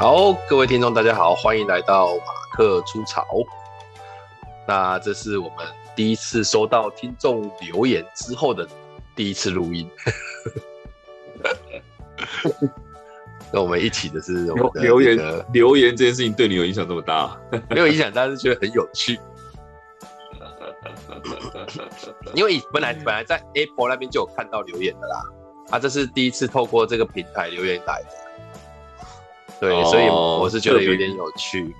好，各位听众大家好，欢迎来到马克出潮。那这是我们第一次收到听众留言之后的第一次录音。那我们一起的是我们的、留言这件事情对你有影响这么大、啊？没有影响，但是觉得很有趣。因为本来在 Apple 那边就有看到留言的啦，啊，这是第一次透过这个平台留言来的，对，哦、所以我是觉得有点有趣，因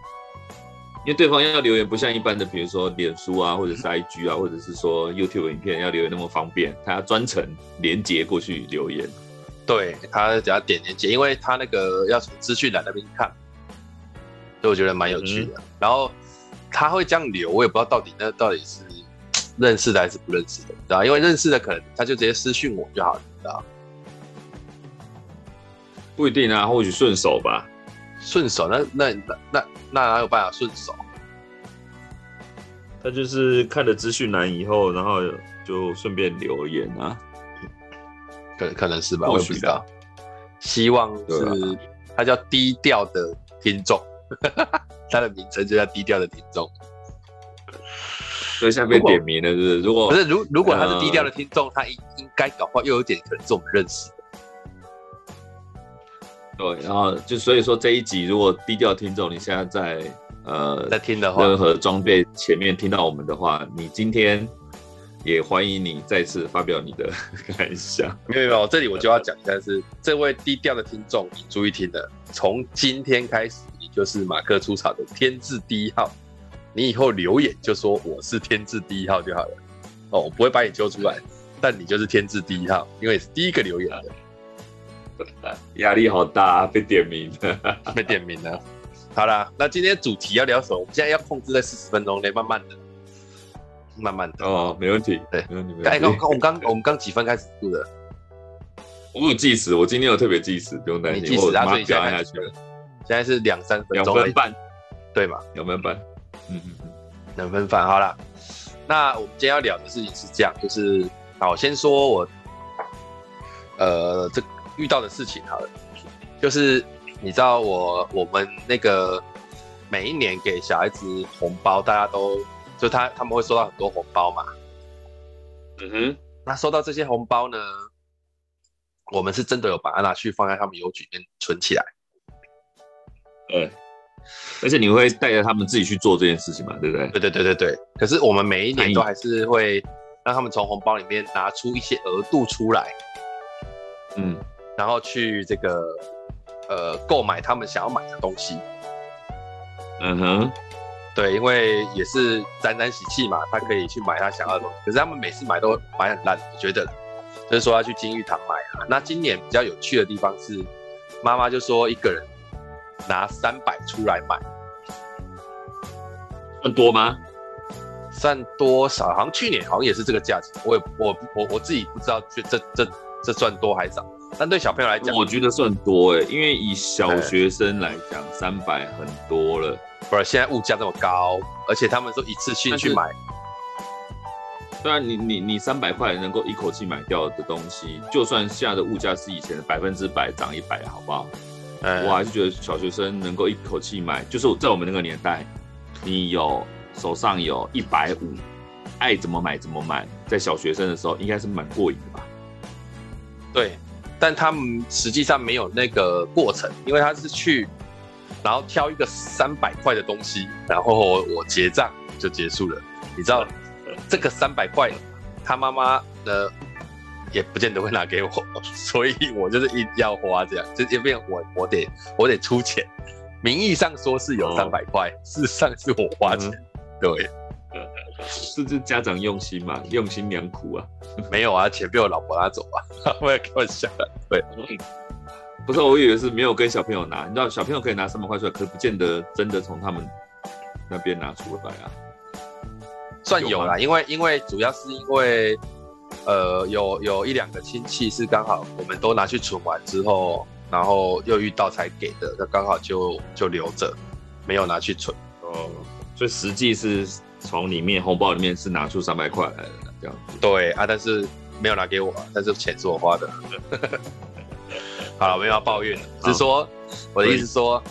为对方要留言不像一般的，比如说脸书啊，或者是 IG 啊，或者是说 YouTube 影片要留言那么方便，他要专程连结过去留言，对他只要点连结，因为他那个要从资讯栏那边看，所以我觉得蛮有趣的。然后他会这样留，我也不知道到底是认识的还是不认识的，对吧？因为认识的可能他就直接私讯我就好了，对吧？不一定啊，或许顺手吧。顺手？那哪有办法顺手？他就是看了资讯栏以后，然后就顺便留言啊，可能是吧，我也不知道。希望是、啊、他叫低调的听众。他的名称就叫低调的听众，所以现在被点名了，是不是？如果他是低调的听众，他应该搞不好又有点可能是我们认识的。对，然后就所以说这一集，如果低调听众你现在在听的话，任何装备前面听到我们的话，你今天也欢迎你再次发表你的感想。没有，这里我就要讲一下是这位低调的听众，你注意听了，从今天开始。就是马克出草的天字第一号，你以后留言就说我是天字第一号就好了。哦，我不会把你揪出来，但你就是天字第一号，因为是第一个留言的。压力好大、啊，被点名了。好啦，那今天主题要聊什么？我们现在要控制在40分钟内，慢慢的。哦，没问题。对，没问题。我们刚几分开始录的？我有计时，我今天有特别计时，不用担心。你计时，所以现在按下去了。现在是2-3分钟，2分半，对嘛？2分半，嗯，2分半，好啦。那我们今天要聊的事情是这样，就是好，先说我这遇到的事情好了，就是你知道我们那个每一年给小孩子红包，大家都就他们会收到很多红包嘛，嗯哼。那收到这些红包呢，我们是真的有把它拿去放在他们邮局里面存起来。对，而且你会带着他们自己去做这件事情嘛，对不对？对。可是我们每一年都还是会让他们从红包里面拿出一些额度出来，嗯，然后去这个购买他们想要买的东西。嗯哼，对，因为也是沾沾喜气嘛，他可以去买他想要的东西。可是他们每次买都买很烂，我觉得，就是说要去金玉堂买啊。那今年比较有趣的地方是，妈妈就说一个人。拿300出来买，算多吗？算多少？好像去年好像也是这个价钱，我自己不知道这算多还少，但对小朋友来讲，我觉得算多哎、欸，因为以小学生来讲，300很多了。不是现在物价这么高，而且他们说一次性去买，对啊，你300块能够一口气买掉的东西，就算现在的物价是以前的100%涨100，好不好？我还是觉得小学生能够一口气买，就是在我们那个年代，你手上有150，爱怎么买，在小学生的时候应该是蛮过瘾的吧？对，但他们实际上没有那个过程，因为他是去，然后挑一个300块的东西，然后我结账就结束了。你知道这个300块，他妈妈的。也不见得会拿给我，所以我就是硬要花，这样就因为我得出钱，名义上说是有300块，事实上是我花钱，对，是不是家长用心嘛，用心良苦啊，没有啊，钱被我老婆拿走啊，我也开玩笑，对，不是，我以为是没有跟小朋友拿，你知道小朋友可以拿300块出来，可是不见得真的从他们那边拿出来啊，算有啦，因为主要是因为。有1-2个亲戚是刚好我们都拿去存完之后，然后又遇到才给的，那刚好就留着，没有拿去存。哦，所以实际是从里面红包里面是拿出300块来的这样子。对啊，但是没有拿给我，但是钱是我花的。好了，我没有要抱怨了，只是说我的意思是说，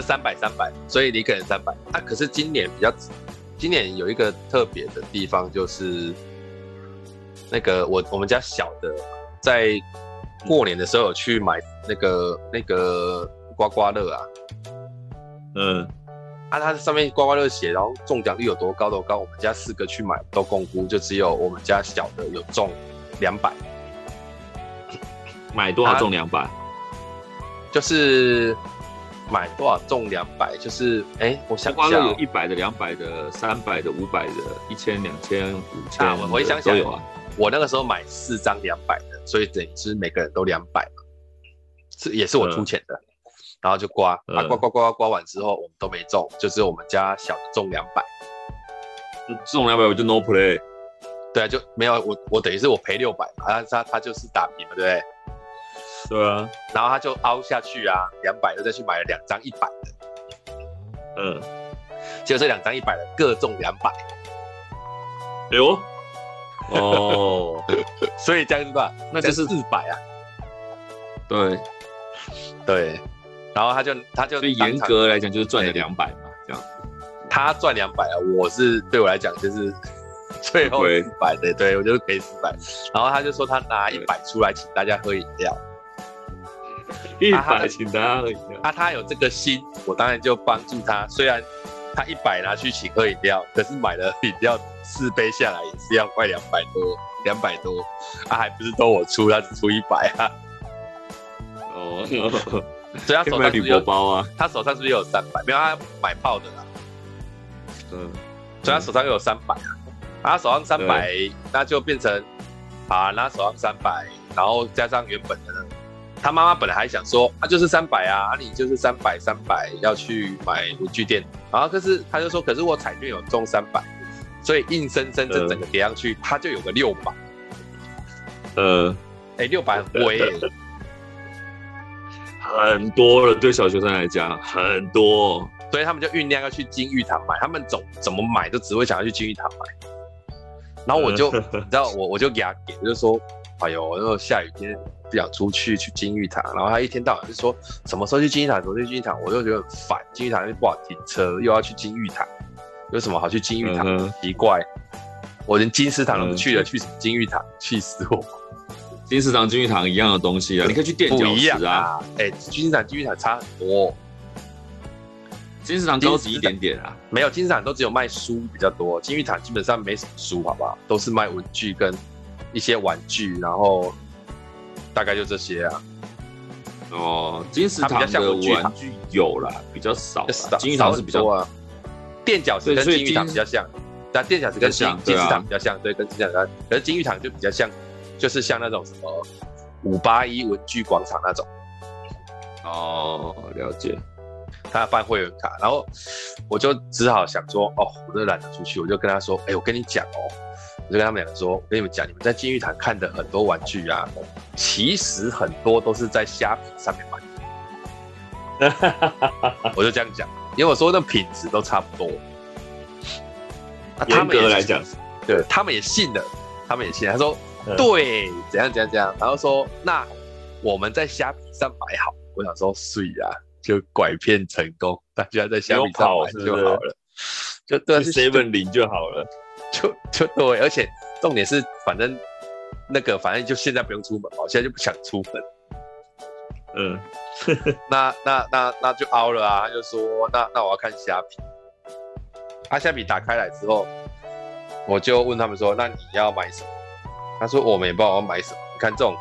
这300，所以你可能300啊。可是今年有一个特别的地方，就是那个我们家小的在过年的时候有去买那个刮刮乐啊，嗯，啊，它上面刮刮乐写，然后中奖率有多高多高。我们家4个去买都共估，就只有我们家小的有中200，买多少中200？就是买多少中200，就是我想一下，有100的、200的、300的、500的、1000、2000、5000，我回想想有啊。我那个时候买4张200的，所以等于是每个人都200嘛，也是我出钱的。然后就刮完之后我们都没中，就只有我们家小的中200，就中200我就 no play。对啊，就没有我等于是我赔600嘛，他就是打平嘛，对不对？对啊，然后他就凹下去啊，200又再去买了2张100的，嗯，结果这2张100的各中200，哎呦，哦，所以这样子吧，那就是400啊，对，然后他就严格来讲就是赚了200嘛，这样子，他赚200啊，对我来讲就是最后400的，对我就是赔400，然后他就说他拿100出来请大家喝饮料。100请大家喝饮料，他有这个心，我当然就帮助他。虽然他100拿去请喝饮料，可是买了饮料4杯下来也是要快200多，还不是都我出，他只出100啊。哦，所以他手上是不是有包啊？他手上是不是有300？没有，他买泡的啦。嗯，所以他手上又有300啊。他手上300，那就变成啊，他手上300，然后加上原本的呢。他妈妈本来还想说，就是300啊，你就是300要去买文具店，然后可是他就说，可是我彩券有中300，所以硬生生这整个叠上去，他就有个600。600很贵，很多了，对小学生来讲很多，所以他们就酝酿要去金玉堂买，他们怎么买都只会想要去金玉堂买。然后我就你知道我就给他给，我就说，哎呦，那下雨天不想出去金玉堂，然后他一天到晚就说什么时候去金玉堂，什么时候去金玉堂，我就觉得很烦，金玉堂又不好停车，又要去金玉堂，有什么好去金玉堂？奇怪，我连金石堂都不去了，去金玉堂，气死我！金石堂、金玉堂一样的东西啊，你可以去垫脚石啊，金石堂、金玉堂差很多，金石堂高级一点点啊，没有，金石堂都只有卖书比较多，金玉堂基本上没什么书，好不好？都是卖文具跟一些玩具，然后。大概就这些啊。哦，金石堂的玩具有啦，比较少啦。金玉堂是比较多啊。垫脚石跟金玉堂比较像，但垫脚石跟金石堂比较像，对，跟金石堂。可是金玉堂就比较像，就是像那种什么581文具广场那种。哦，了解。他办会员卡，然后我就只好想说，哦，我就懒得出去，我就跟他说，我跟你讲哦。我就跟他们2个说，我跟你们讲，你们在金玉堂看的很多玩具啊，其实很多都是在虾皮上面买的。我就这样讲，因为我说那品质都差不多。严格来讲，对，他们也信了，他说对，怎样，然后说那我们在虾皮上买好。我想说，水啊，就拐骗成功，大家在虾皮上买就好了，就对，去 Seven 领就好了。就对，而且重点是，反正就现在不用出门嘛，我现在就不想出门。嗯，那就凹了啊，他就说那我要看虾皮。虾皮打开来之后，我就问他们说，那你要买什么？他说我们也不知道我要买什么。你看这种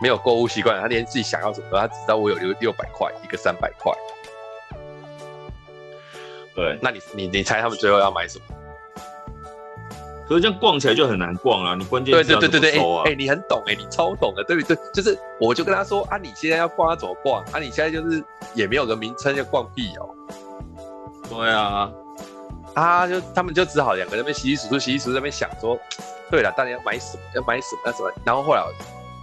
没有购物习惯，他连自己想要什么，他只知道我有600块，一个300块。对，那你猜他们最后要买什么？可是这样逛起来就很难逛啊，你关键是要怎么收啊？你很懂你超懂的，对不对？就是我就跟他说啊，你现在要逛要怎么逛啊？你现在就是也没有个名称要逛屁哦。对啊，他们就只好2个在那边洗洗簌簌在那边想说，对了，到底要买什么？然后后来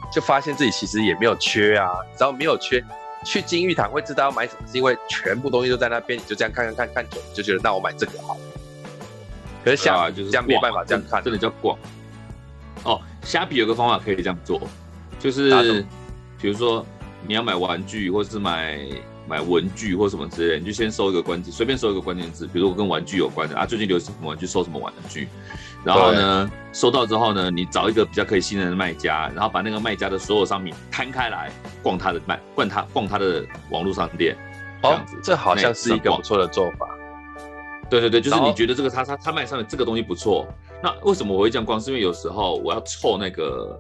就发现自己其实也没有缺啊，只要没有缺，去金玉堂会知道要买什么，是因为全部东西都在那边，你就这样看久，你就觉得那我买这个好了。可是虾皮就是这样没办法这样看，真的叫逛。哦，虾皮有个方法可以这样做，就是比如说你要买玩具或是买买文具或什么之类的，你就先搜一个关键，随便搜一个关键字，比如说跟玩具有关的啊，最近流行什么玩具，搜什么玩具。然后呢，搜到之后呢，你找一个比较可以信任的卖家，然后把那个卖家的所有商品摊开来，逛他的网络商店。哦，这好像是一个不错的做法。对对对，就是你觉得这个他卖上面这个东西不错，那为什么我会这样逛？是因为有时候我要凑那个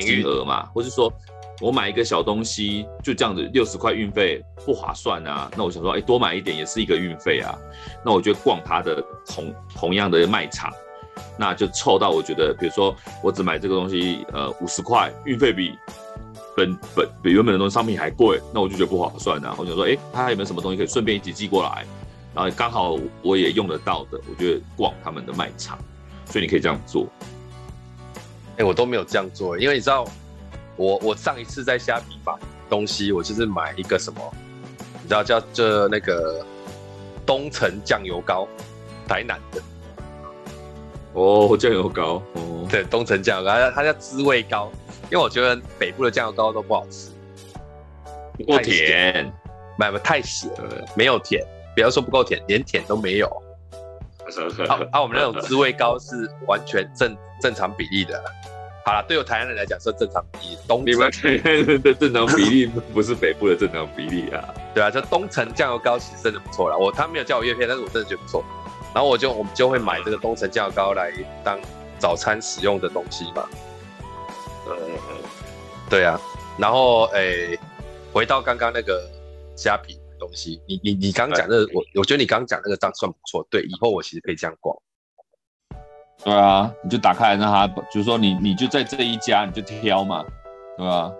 金额嘛，或是说我买一个小东西就这样子60块运费不划算啊，那我想说，哎，多买一点也是一个运费啊，那我就逛他的同样的卖场，那就凑到我觉得，比如说我只买这个东西，50块运费比比原本的东西商品还贵，那我就觉得不划算啊，我想说，哎，他有没有什么东西可以顺便一起寄过来？然后刚好我也用得到的，我觉得逛他们的卖场，所以你可以这样做。哎，我都没有这样做，因为你知道，我上一次在虾皮买东西，我就是买一个什么，你知道叫这那个东城酱油膏，台南的。哦，酱油膏，哦，对，东城酱油膏，它叫滋味膏，因为我觉得北部的酱油膏都不好吃，不够甜，买不太咸，没有甜。不要说不够甜，连甜都没有。我们那种滋味膏是完全正常比例的。好啦，对我台湾人来讲是正常比例。你们台湾人的正常比例不是北部的正常比例啊。对啊，这东城酱油膏其实真的不错啦。他没有叫我叶片，但是我真的觉得不错。然后我们就会买这个东城酱油膏来当早餐使用的东西嘛。对啊。然后回到刚刚那个虾皮。东西，你刚讲的，我觉得你刚讲那个账算不错，对，以后我其实可以这样逛。对啊，你就打开来让他，就是说你就在这一家你就挑嘛，对吧、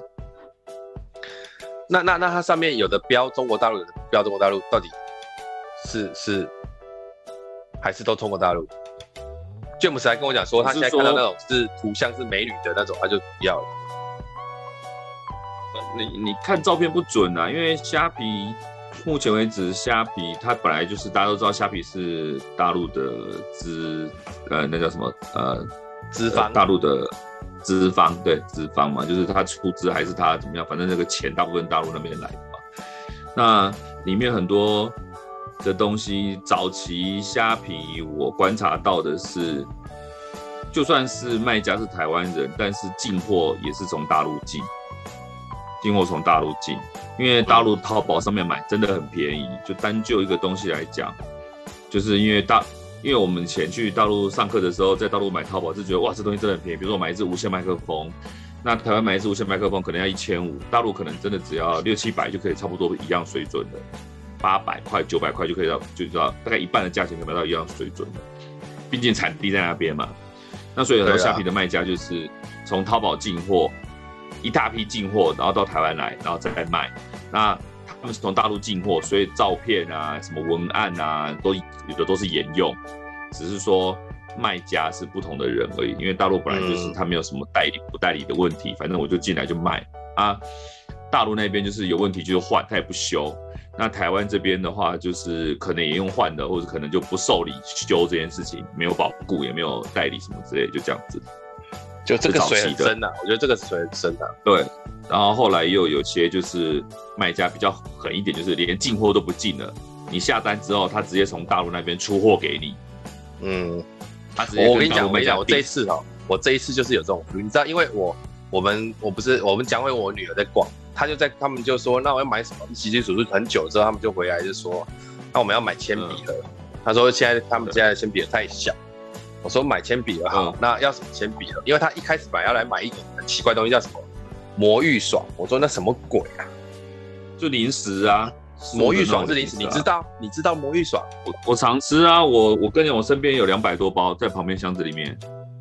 啊？那它上面有的标中国大陆，有的标中国大陆，到底是还是都中国大陆 ？James 还跟我讲说，他现在看到那种是图像是美女的那种，他就不要了。你看照片不准啊，因为虾皮。目前为止，虾皮它本来就是大家都知道，虾皮是大陆的那叫什么资方，大陆的资方，对，资方嘛，就是他出资还是他怎么样，反正那个钱大部分大陆那边来的嘛。那里面很多的东西，早期虾皮我观察到的是，就算是卖家是台湾人，但是进货也是从大陆进。进货从大陆进，因为大陆淘宝上面买真的很便宜。就单就一个东西来讲，就是因为我们以前去大陆上课的时候，在大陆买淘宝是觉得哇，这东西真的很便宜。比如说我买一支无线麦克风，那台湾买一支无线麦克风可能要1500，大陆可能真的只要600-700就可以差不多一样水准的，800块、900块就可以到，就知道大概一半的价钱可以买到一样水准的。毕竟产地在那边嘛，那所以很多虾皮的卖家就是从淘宝进货。一大批进货，然后到台湾来，然后再来卖。那他们是从大陆进货，所以照片啊、什么文案啊，都有的都是沿用，只是说卖家是不同的人而已。因为大陆本来就是他没有什么代理不代理的问题，反正我就进来就卖啊。大陆那边就是有问题就是换，他也不修。那台湾这边的话，就是可能也用换的，或者可能就不受理修这件事情，没有保固，也没有代理什么之类的，就这样子。就这个水很深啊，我觉得这个水很深啊。对，然后后来又有些就是卖家比较狠一点，就是连进货都不进了。你下单之后，他直接从大陆那边出货给你。嗯，他直接我跟你讲，我这一次哦，我这一次就是有这种，你知道，因为我们讲回我女儿在逛，她就在他们就说，那我要买什么？洗洗数数很久之后，他们就回来就说，那我们要买铅笔了。他说他们现在铅笔也太小。我说买铅笔了哈，那要什么铅笔了？因为他一开始买要来买一种很奇怪的东西，叫什么魔芋爽。我说那什么鬼啊？就零食啊，魔芋爽是零食，你知道魔芋爽？我常吃啊，我跟你讲，我身边有200多包在旁边箱子里面。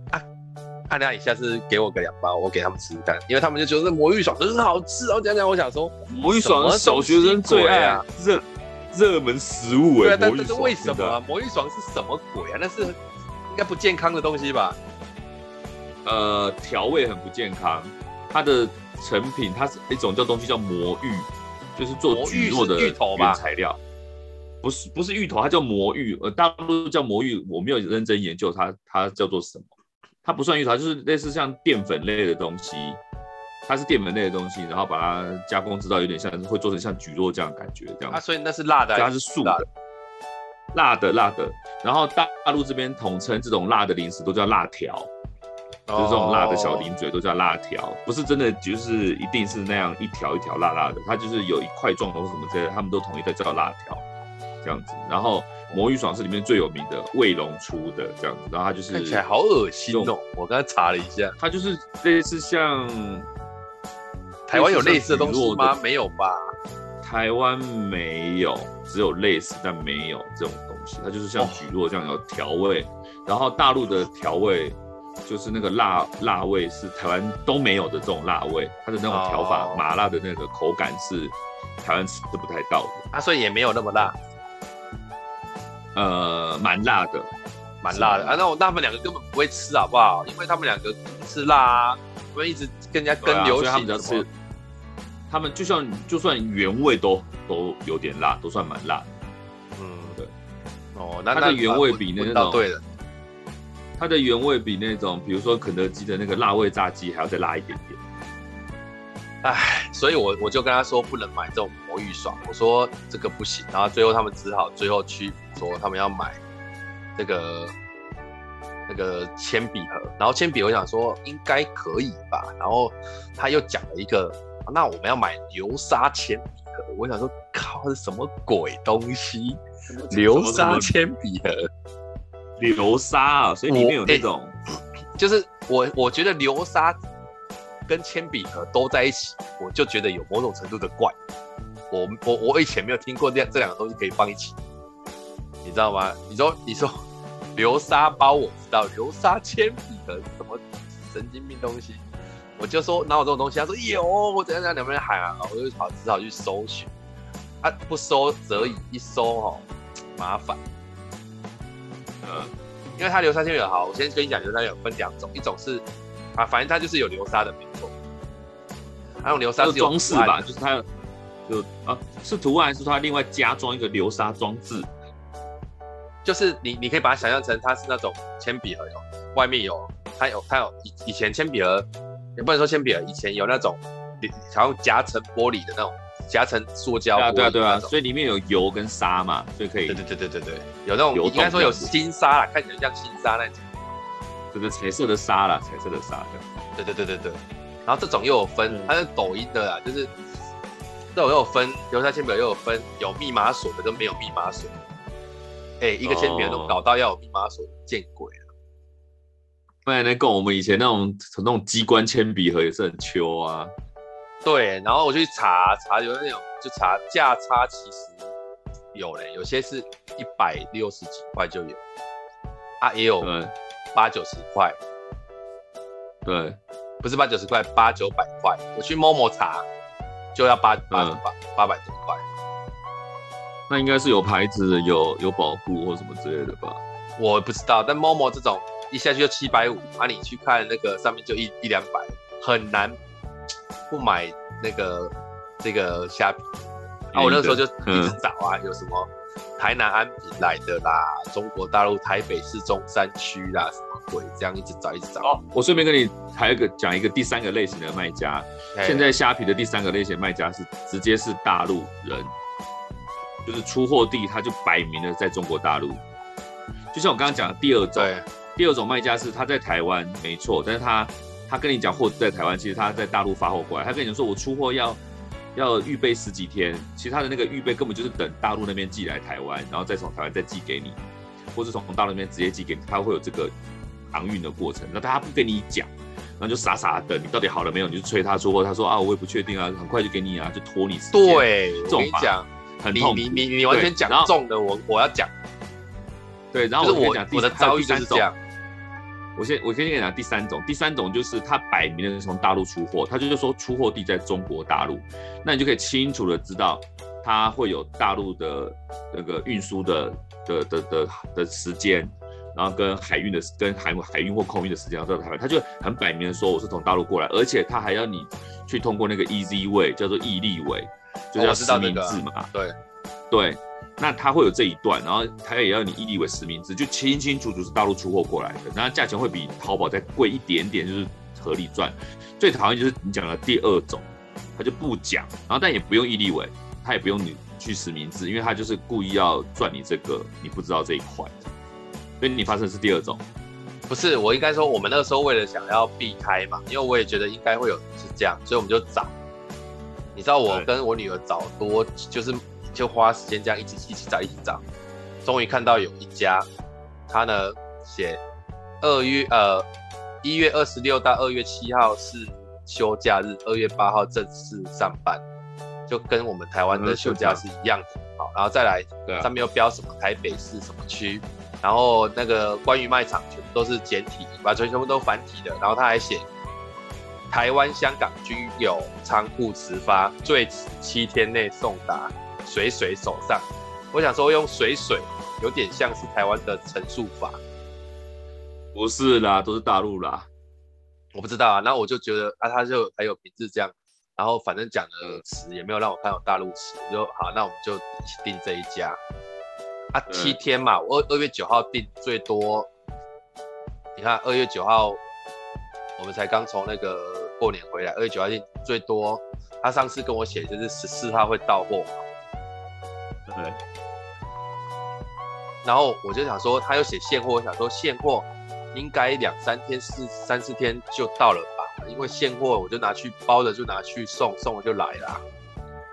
啊，那你下次给我个2包，我给他们吃一袋，因为他们就觉得魔芋爽真好吃。然后讲我想说，魔芋爽是小学生最爱啊，热门食物哎。对啊，但是为什么啊？魔芋爽是什么鬼啊？那是。应该不健康的东西吧？调味很不健康。它的成品，它是一种东西叫魔芋，就是做蒟蒻的原材料。不是芋头，它叫魔芋。大陆叫魔芋，我没有认真研究它叫做什么。它不算芋头，它就是类似像淀粉类的东西。它是淀粉类的东西，然后把它加工制造，有点像会做成像蒟蒻这样的感觉这样。啊，所以那是辣的，它是素的，辣的。然后大陆这边统称这种辣的零食都叫辣条，就是这种辣的小零嘴都叫辣条，不是真的就是一定是那样一条一条辣辣的，它就是有一块状或什么之类的，他们都统一在叫辣条这样子。然后魔芋爽是里面最有名的，卫龙出的这样子，然后它就是看起来好恶心哦，我刚才查了一下，它就是类似像。台湾有类似的东西吗？没有吧。台湾没有，只有类似但没有这种东西。它就是像蒟蒻这样有调味，然后大陆的调味就是那个辣味是台湾都没有的这种辣味，它的那种调法麻辣的那个口感是台湾吃不太到的。啊，所以也没有那么辣。蛮辣的啊，那我那他们两个根本不会吃好不好？因为他们两个吃辣啊。他们一直跟人家跟流行，啊，他们就算原味都有点辣，都算蛮辣的。嗯，对。哦，那它的原味比那种，对了，它的原味比那种，比如说肯德基的那个辣味炸鸡还要再辣一点点。唉，所以我就跟他说不能买这种魔芋爽，我说这个不行，然后最后他们只好最后去说他们要买这个。那个铅笔盒，然后铅笔盒我想说应该可以吧，然后他又讲了一个，那我们要买流沙铅笔盒，我想说靠，这是什么鬼东西？流沙铅笔盒，流沙啊，所以里面有那种，就是我觉得流沙跟铅笔盒都在一起，我就觉得有某种程度的怪，我以前没有听过这两个东西可以放一起，你知道吗？你说。流沙包我知道，流沙铅笔盒什么神经病东西，我就说哪有这种东西？他说有，我怎样在两边喊啊，我就只好去搜寻。啊，不搜则已，一搜哦麻烦。因为它流沙铅笔盒好，我先跟你讲，流沙铅笔盒分两种，一种是啊，反正它就是有流沙的没错。那种流沙是有装饰吧，就是它有啊，是图案，是它另外加装一个流沙装置。就是你可以把它想象成它是那种铅笔盒有，外面有它有以前铅笔盒，也不能说铅笔盒，以前有那种好像夹层玻璃的那种，夹层塑胶玻璃的那种。对啊，所以里面有油跟沙嘛，所以可以。对，有那种应该说有金沙啦，看起来像金沙那种。对，彩色的沙啦。对。然后这种又有分，它是抖音的啦，就是这种又有分，流沙铅笔盒又有分有密码锁的跟没有密码锁。一个铅笔盒都搞到要有密码锁，见鬼了！不然那跟我们以前那种机关铅笔盒也是很秋啊。对，然后我就去查有那种，就查价差，其实有嘞，有些是160几块就有，啊也有80-90块，对，不是80-90块，800-900块。我去 Momo 查就要800多块。那应该是有牌子的，有保护或什么之类的吧？我不知道，但 Momo 这种一下去就750，啊，你去看那个上面就100-200，很难不买那个这个虾皮。啊，我那时候就一直找啊，有什么台南安平来的啦，中国大陆台北市中山区啦，什么鬼？这样一直找。哦，我顺便跟你还有讲一个第三个类型的卖家，现在虾皮的第三个类型的卖家是直接是大陆人。就是出货地，他就摆明了在中国大陆。就像我刚刚讲的第二种卖家是他在台湾没错，但是他跟你讲货在台湾，其实他在大陆发货过来，他跟你讲说我出货要预备10几天，其实他的那个预备根本就是等大陆那边寄来台湾，然后再从台湾再寄给你，或是从大陆那边直接寄给你，他会有这个航运的过程。那他不跟你讲，然后就傻傻的等你到底好了没有，你就催他出货，他说啊我也不确定啊，很快就给你啊，就拖你时间。对，我跟你讲。很痛苦，你完全讲中了我要讲，对，然后我讲、就是、我的遭遇就是这样。我先跟你讲第三种就是他摆明的从大陆出货，他就是说出货地在中国大陆，那你就可以清楚的知道他会有大陆的那个运输的时间，然后跟海运或空运的时间要到台湾，他就很摆明的说我是从大陆过来，而且他还要你去通过那个 EZ-way 叫做易利way。就是要实名制嘛，哦，对，那他会有这一段，然后他也要你易立为实名制，就清清楚楚是大陆出货过来的，然后价钱会比淘宝再贵一点点，就是合理赚。最讨厌就是你讲的第二种，他就不讲，然后但也不用义立委，他也不用你去实名制，因为他就是故意要赚你这个你不知道这一块。所以你发生的是第二种。不是，我应该说我们那个时候为了想要避开嘛，因为我也觉得应该会有是这样，所以我们就找。你知道我跟我女儿找多，就花时间这样一起找，终于看到有一家，他呢写1月26到2月7号是休假日，2月8号正式上班，就跟我们台湾的休假是一样的。好，然后再来上面又标什么台北市什么区。然后那个关于卖场全部都是简体，把全部都繁体的。然后他还写，台湾、香港均有仓库直发，最迟7天内送达水水手上。我想说用水水有点像是台湾的陈述法，不是啦，都是大陆啦。我不知道啊，那我就觉得啊，他就还有名字这样，然后反正讲的词也没有让我看到大陆词，就好，那我们就订这一家。啊，7天嘛，我2月9号订最多。你看2月9号，我们才刚从那个过年回来，2月9号订最多。他上次跟我写就是14号会到货嘛。对。然后我就想说，他又写现货，我想说现货应该2-3天、3-4天就到了吧，因为现货我就拿去包了，就拿去送，送了就来啦，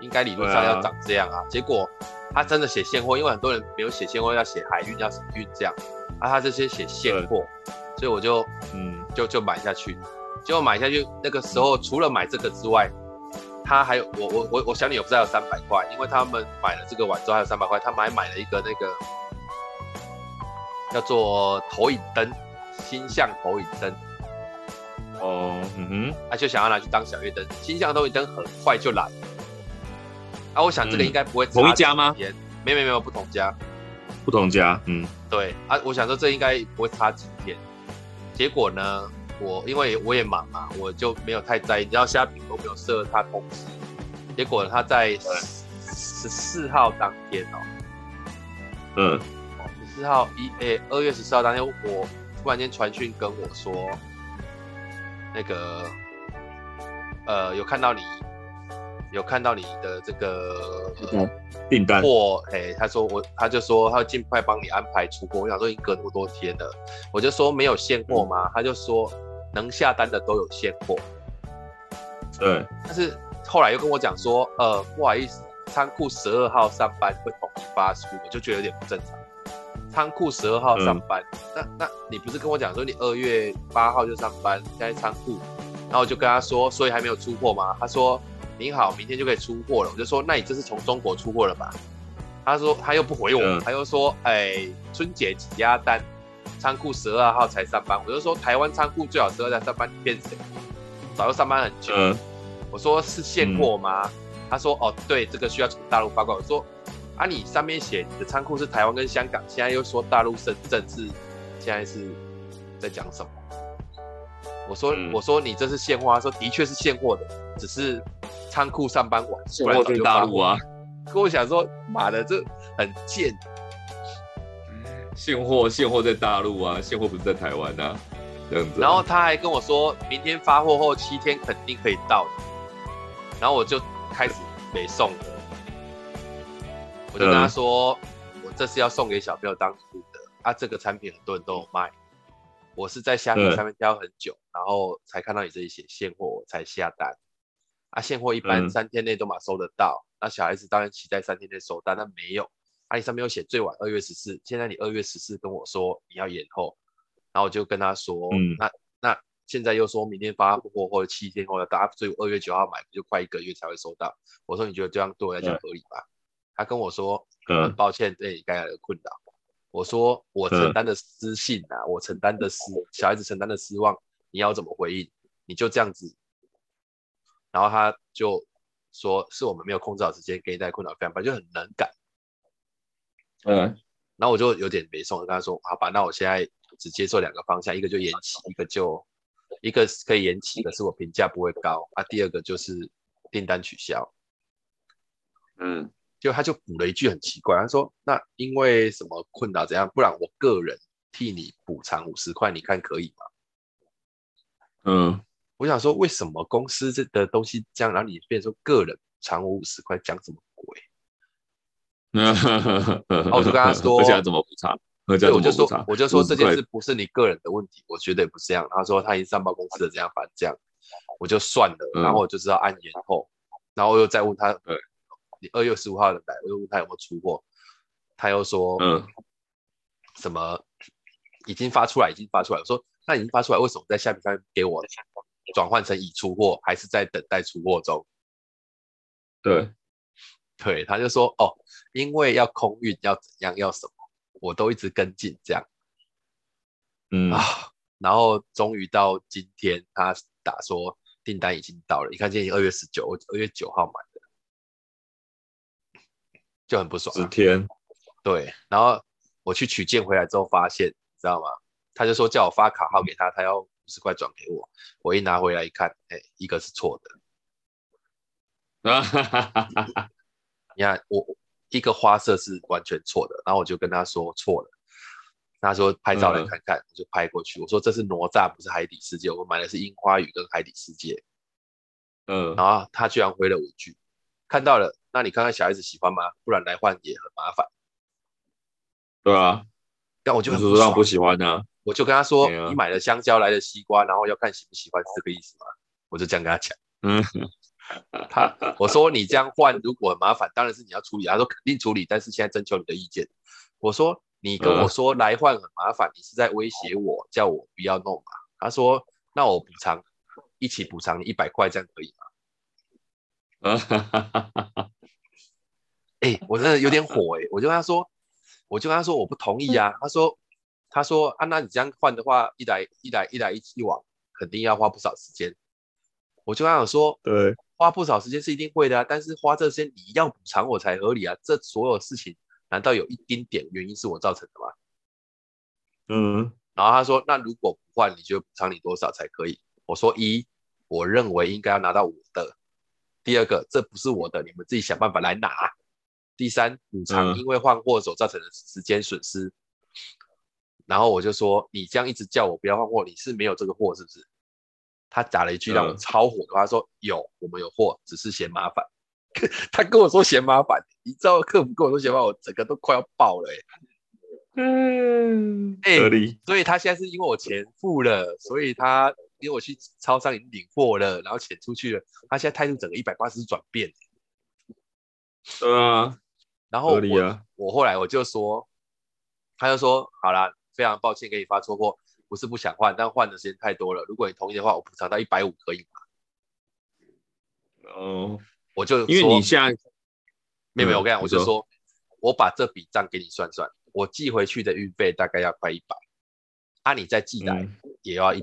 应该理论上要长这样啊，结果。他真的写现货，因为很多人没有写现货，要写海运，要什么运这样。啊，他这些写现货，所以我就就买下去。结果买下去那个时候，除了买这个之外，他还有我小女友不是还有300块，因为他们买了这个碗之后还有300块，他们还买了一个那个叫做投影灯，星象投影灯。哦，他就想要拿去当小夜灯。星象投影灯很快就来。啊，我想这个应该不会同一家吗？没有，不同家，对啊，我想说这应该不会差几天。结果呢，因为我也忙嘛，我就没有太在意，你知道虾饼都没有设他通知。结果他在14号当天哦，14号2月14号当天，我突然间传讯跟我说，那个有看到你的这个订单货，他就说他尽快帮你安排出货。我想说已经隔那么多天了，我就说没有现货吗？他就说能下单的都有现货。对，但是后来又跟我讲说，不好意思，仓库12号上班会统一发出，我就觉得有点不正常。仓库12号上班，那你不是跟我讲说你2月8号就上班，现在仓库，然后我就跟他说，所以还没有出货吗？他说。您好，明天就可以出货了。我就说，那你这是从中国出货了吧？他说他又不回我，他又说，春节挤压单，仓库12号才上班。我就说，台湾仓库最好12号才上班，你骗谁？早就上班很久。我说是现货吗？他说哦，对，这个需要从大陆发过来。我说啊，你上面写你的仓库是台湾跟香港，现在又说大陆深圳是，现在是在讲什么？我说你这是现货，他说的确是现货的，只是仓库上班晚，现货在大陆啊。跟我想说，妈的，这很贱。现货在大陆啊，现货不是在台湾啊，这样子。然后他还跟我说，明天发货后7天肯定可以到的。然后我就开始北送了，我就跟他说，我这是要送给小朋友当礼物的啊，这个产品很多人都有卖。我是在虾皮上面挑很久，然后才看到你这里写现货，我才下单。啊，现货一般3天内都嘛收得到，那小孩子当然期待3天内收单，但没有。啊，你上面有写最晚2月14，现在你2月14跟我说你要延后，然后我就跟他说，那现在又说明天发货或者7天后要到，所以2月9号买就快1个月才会收到。我说你觉得这样对我来讲合理吗？他跟我说，很抱歉对你刚才的困扰。我说我承担的失信啊，我承担的小孩子承担的失望，你要怎么回应？你就这样子。然后他就说是我们没有控制好时间，给你带困扰非常棒，就很能感。然后我就有点没送，跟他说好吧，那我现在只接受2个方向，一个就延期，一个可以延期，可是我评价不会高啊。第二个就是订单取消。就他就补了一句很奇怪，他说：“那因为什么困扰怎样？不然我个人替你补偿50块，你看可以吗？”我想说为什么公司的东西这样，然后你变成说个人偿我50块，讲什么鬼？我就跟他说，而且他怎么补偿？对，我就说这件事不是你个人的问题，我绝对不是这样。他说他已经上报公司的这样，反正这样我就算了，然后我就知道按延后，然后又再问他，你2月15号的来，我又问他有没有出货，他又说，什么已经发出来，我说那已经发出来，为什么在下面上给我转换成已出货，还是在等待出货中？对，他就说哦，因为要空运，要怎样，要什么。我都一直跟进这样，然后终于到今天，他打说订单已经到了。你看，今天2月19，我2月9号买的，就很不爽。10天，对。然后我去取件回来之后，发现你知道吗？他就说叫我发卡号给他，他要50块转给我。我一拿回来一看，一个是错的。你看我。一个花色是完全错的，然后我就跟他说错了，他说拍照来看看，我就拍过去，我说这是哪吒不是海底世界，我买的是樱花雨跟海底世界，然后他居然回了我一句，看到了，那你看看小孩子喜欢吗？不然来换也很麻烦。对啊，但我就很不爽，就是不喜欢啊，我就跟他说，你买了香蕉来的西瓜，然后要看喜不喜欢，是这个意思吗？我就这样跟他讲。我说你这样换如果很麻烦，当然是你要处理。他说肯定处理，但是现在征求你的意见。我说你跟我说来换很麻烦，你是在威胁我，叫我不要弄嘛。他说那我补偿，一起补偿你100块，这样可以吗？我真的有点火我就跟他说我不同意啊。他说啊，那你这样换的话，一来一往肯定要花不少时间。我就跟他说，对。花不少时间是一定会的啊，但是花这些你要补偿我才合理啊！这所有事情难道有一丁点原因是我造成的吗？然后他说：“那如果不换，你觉得补偿你多少才可以？”我说：“1，我认为应该要拿到我的；第2个，这不是我的，你们自己想办法来拿；第3，补偿因为换货所造成的时间损失。”然后我就说：“你这样一直叫我不要换货，你是没有这个货是不是？”他打了一句让我超火的话，他说有，我们有货，只是嫌麻烦。他跟我说嫌麻烦，你知道客服跟我说嫌麻烦，我整个都快要爆了。合理。所以他现在是因为我钱付了，所以他因为我去超商已经领货了，然后钱出去了，他现在态度整个180度转变。然后我后来我就说，他就说好啦，非常抱歉给你发错货。不是不想换，但换的时间太多了。如果你同意的话，我补偿到150可以吗？我就因为你现在没有，我跟你讲，我就说，我把这笔账给你算算，我寄回去的运费大概要快100，啊，你再寄来也要100。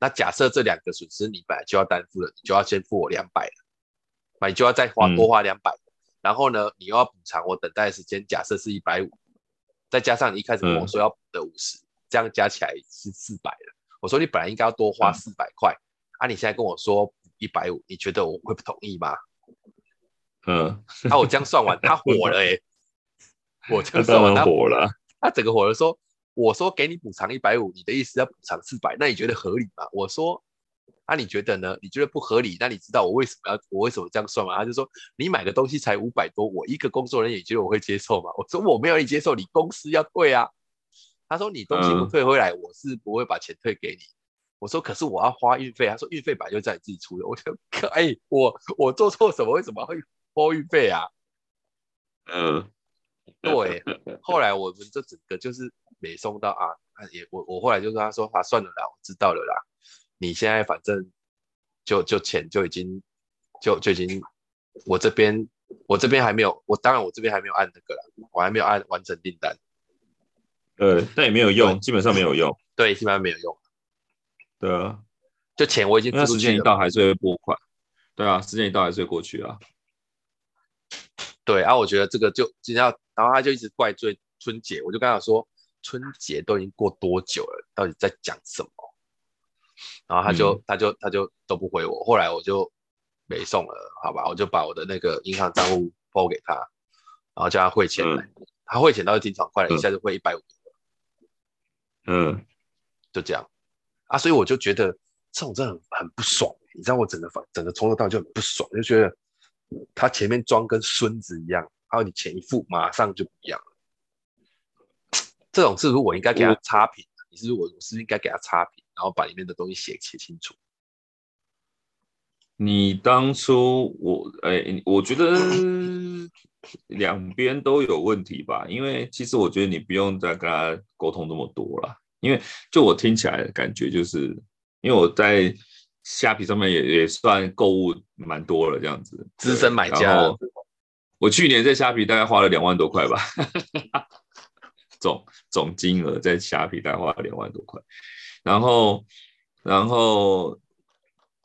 那假设这2个损失你本来就要担负了，你就要先付我200了，你就要再多花200。然后呢，你又要补偿我等待的时间，假设是150，再加上你一开始跟我说要补的50。这样加起来是400了。我说你本来应该要多花400块，啊，你现在跟我说150，你觉得我会不同意吗？我这样算完，他火了我这样算完，他火了，他整个火了说，我说给你补偿150，你的意思要补偿400，那你觉得合理吗？我说，啊，你觉得呢？你觉得不合理？那你知道我为什么这样算吗？他就说你买的东西才500多，我一个工作人员也觉得我会接受吗？我说我没有你接受，你公司要对啊。他说你东西不退回来，我是不会把钱退给你。我说可是我要花运费。他说运费本来就在你自己出的。我就我做错什么？为什么会花运费啊？对。后来我们这整个就是没送到啊。我后来就跟他说啊，算了啦，我知道了啦。你现在反正就钱就已经我这边还没有，我当然还没有按那个啦，我还没有按完成订单。但也没有用，基本上没有用。对，基本上没有用。对啊，就钱我已经付出去了。那时间一到还是会拨款。对啊，时间一到还是会过去啊。对啊，我觉得这个然后他就一直怪罪春节，我就跟他说，春节都已经过多久了，到底在讲什么？然后他就都不回我。后来我就没送了，好吧，我就把我的那个银行账户拨给他，然后叫他汇钱来。他汇钱倒是挺爽快的，一下就汇150。就这样啊，所以我就觉得这种真的很不爽，你知道我整个从头到尾就很不爽，就觉得他前面装跟孙子一样，还有你前一副马上就不一样了。这种是不是我应该给他差评？你是我是不是应该给他差评，然后把里面的东西写清楚？你当初我觉得两边都有问题吧，因为其实我觉得你不用再跟他沟通那么多了，因为就我听起来的感觉就是，因为我在虾皮上面 也算购物蛮多了这样子，资深买家。我去年在虾皮大概花了2万多块吧，总金额在虾皮大概花了2万多块，然后。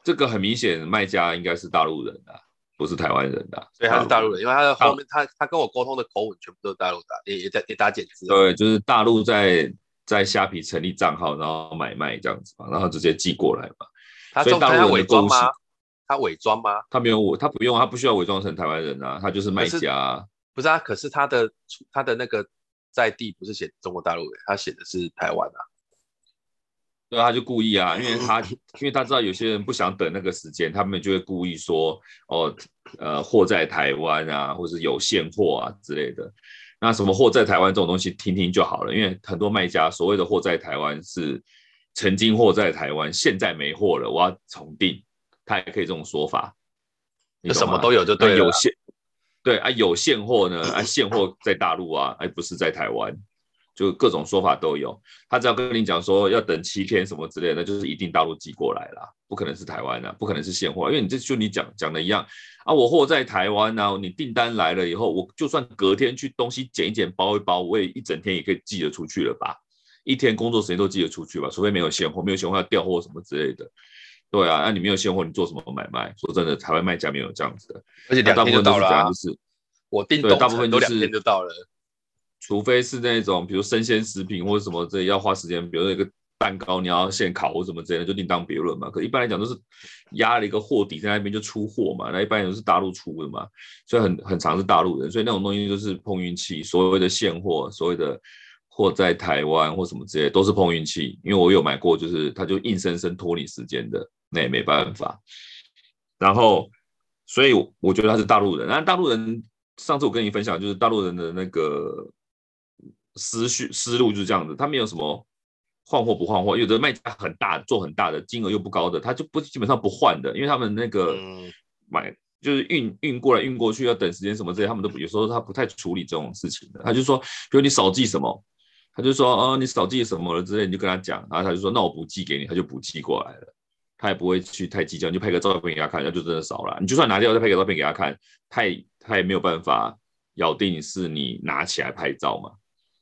这个很明显，卖家应该是大陆人的、啊，不是台湾人的、啊。所以他是大陆人，因为他的后面他跟我沟通的口吻全部都是大陆的、啊，也打简字。对，就是大陆在虾皮成立账号，然后买卖这样子嘛，然后直接寄过来嘛。他所以大陆人的购物，他伪装吗？他没有，他不用，他不需要伪装成台湾人啊，他就是卖家、啊。不是啊，可是他的那个在地不是写中国大陆人，他写的是台湾啊。对，他就故意啊，因为他知道有些人不想等那个时间，他们就会故意说哦，货在台湾啊，或是有现货啊之类的。那什么货在台湾这种东西，听听就好了，因为很多卖家所谓的货在台湾是曾经货在台湾，现在没货了，我要重订，他也可以这种说法。就什么都有就对了。对啊，有现货呢，啊，现货在大陆啊，哎，不是在台湾。就各种说法都有，他只要跟你讲说要等7天什么之类的，那就是一定大陆寄过来啦，不可能是台湾啦、啊，不可能是现货，因为你这就你讲的一样啊，我货在台湾啊，你订单来了以后，我就算隔天去东西捡一捡包一包，我也一整天也可以寄得出去了吧，一天工作时间都寄得出去吧，除非没有现货，没有现货要调货什么之类的。对啊，那、你没有现货，你做什么买卖？说真的，台湾卖家没有这样子的，而且2天就到了、啊，就是我订东城都2天就到了。除非是那种，比如生鲜食品或者什么这要花时间，比如说一个蛋糕你要现烤或什么之类的，就另当别论嘛。可一般来讲都是压了一个货底在那边就出货嘛，那一般也是大陆出的嘛，所以很常是大陆人，所以那种东西就是碰运气。所谓的现货，所谓的货在台湾或什么之类的，都是碰运气。因为我有买过，就是他就硬生生拖你时间的，那也没办法。然后，所以我觉得他是大陆人。那大陆人上次我跟你分享，就是大陆人的那个。思路就是这样子，他没有什么换货不换货，有的卖家很大做很大的金额又不高的，他就不基本上不换的，因为他们那个买就是运过来运过去要等时间什么之类，他们都有时候他不太处理这种事情的，他就说，比如你少寄什么，他就说你少寄什么了之类，你就跟他讲，然后他就说那我不寄给你，他就不寄过来了，他也不会去太计较，你就拍个照片给他看，他就真的少了，你就算拿掉再拍个照片给他看，他也没有办法咬定是你拿起来拍照嘛。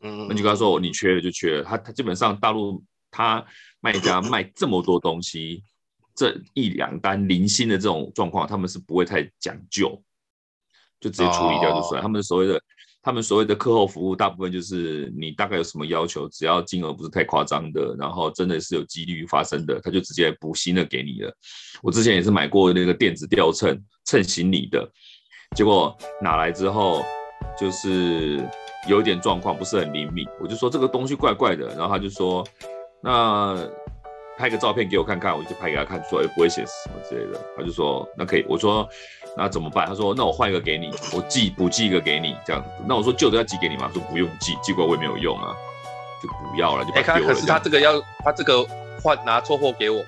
那就跟他说你缺了就缺了，他基本上大陆他卖家卖这么多东西，这1-2单零星的这种状况，他们是不会太讲究，就直接处理掉就算。他们所谓的客后服务，大部分就是你大概有什么要求，只要金额不是太夸张的，然后真的是有几率发生的，他就直接补新的给你了。我之前也是买过那个电子吊秤称行李的，结果拿来之后就是。有一点状况，不是很灵敏，我就说这个东西怪怪的，然后他就说，那拍个照片给我看看，我就拍给他看，说不会显示什么之类的，他就说那可以，我说那怎么办？他说那我换一个给你，我补寄一个给你这样子，那我说旧的要寄给你吗？他说不用寄过来我也没有用啊，就不要了，就把它丢了。可是他这个换拿错货给我，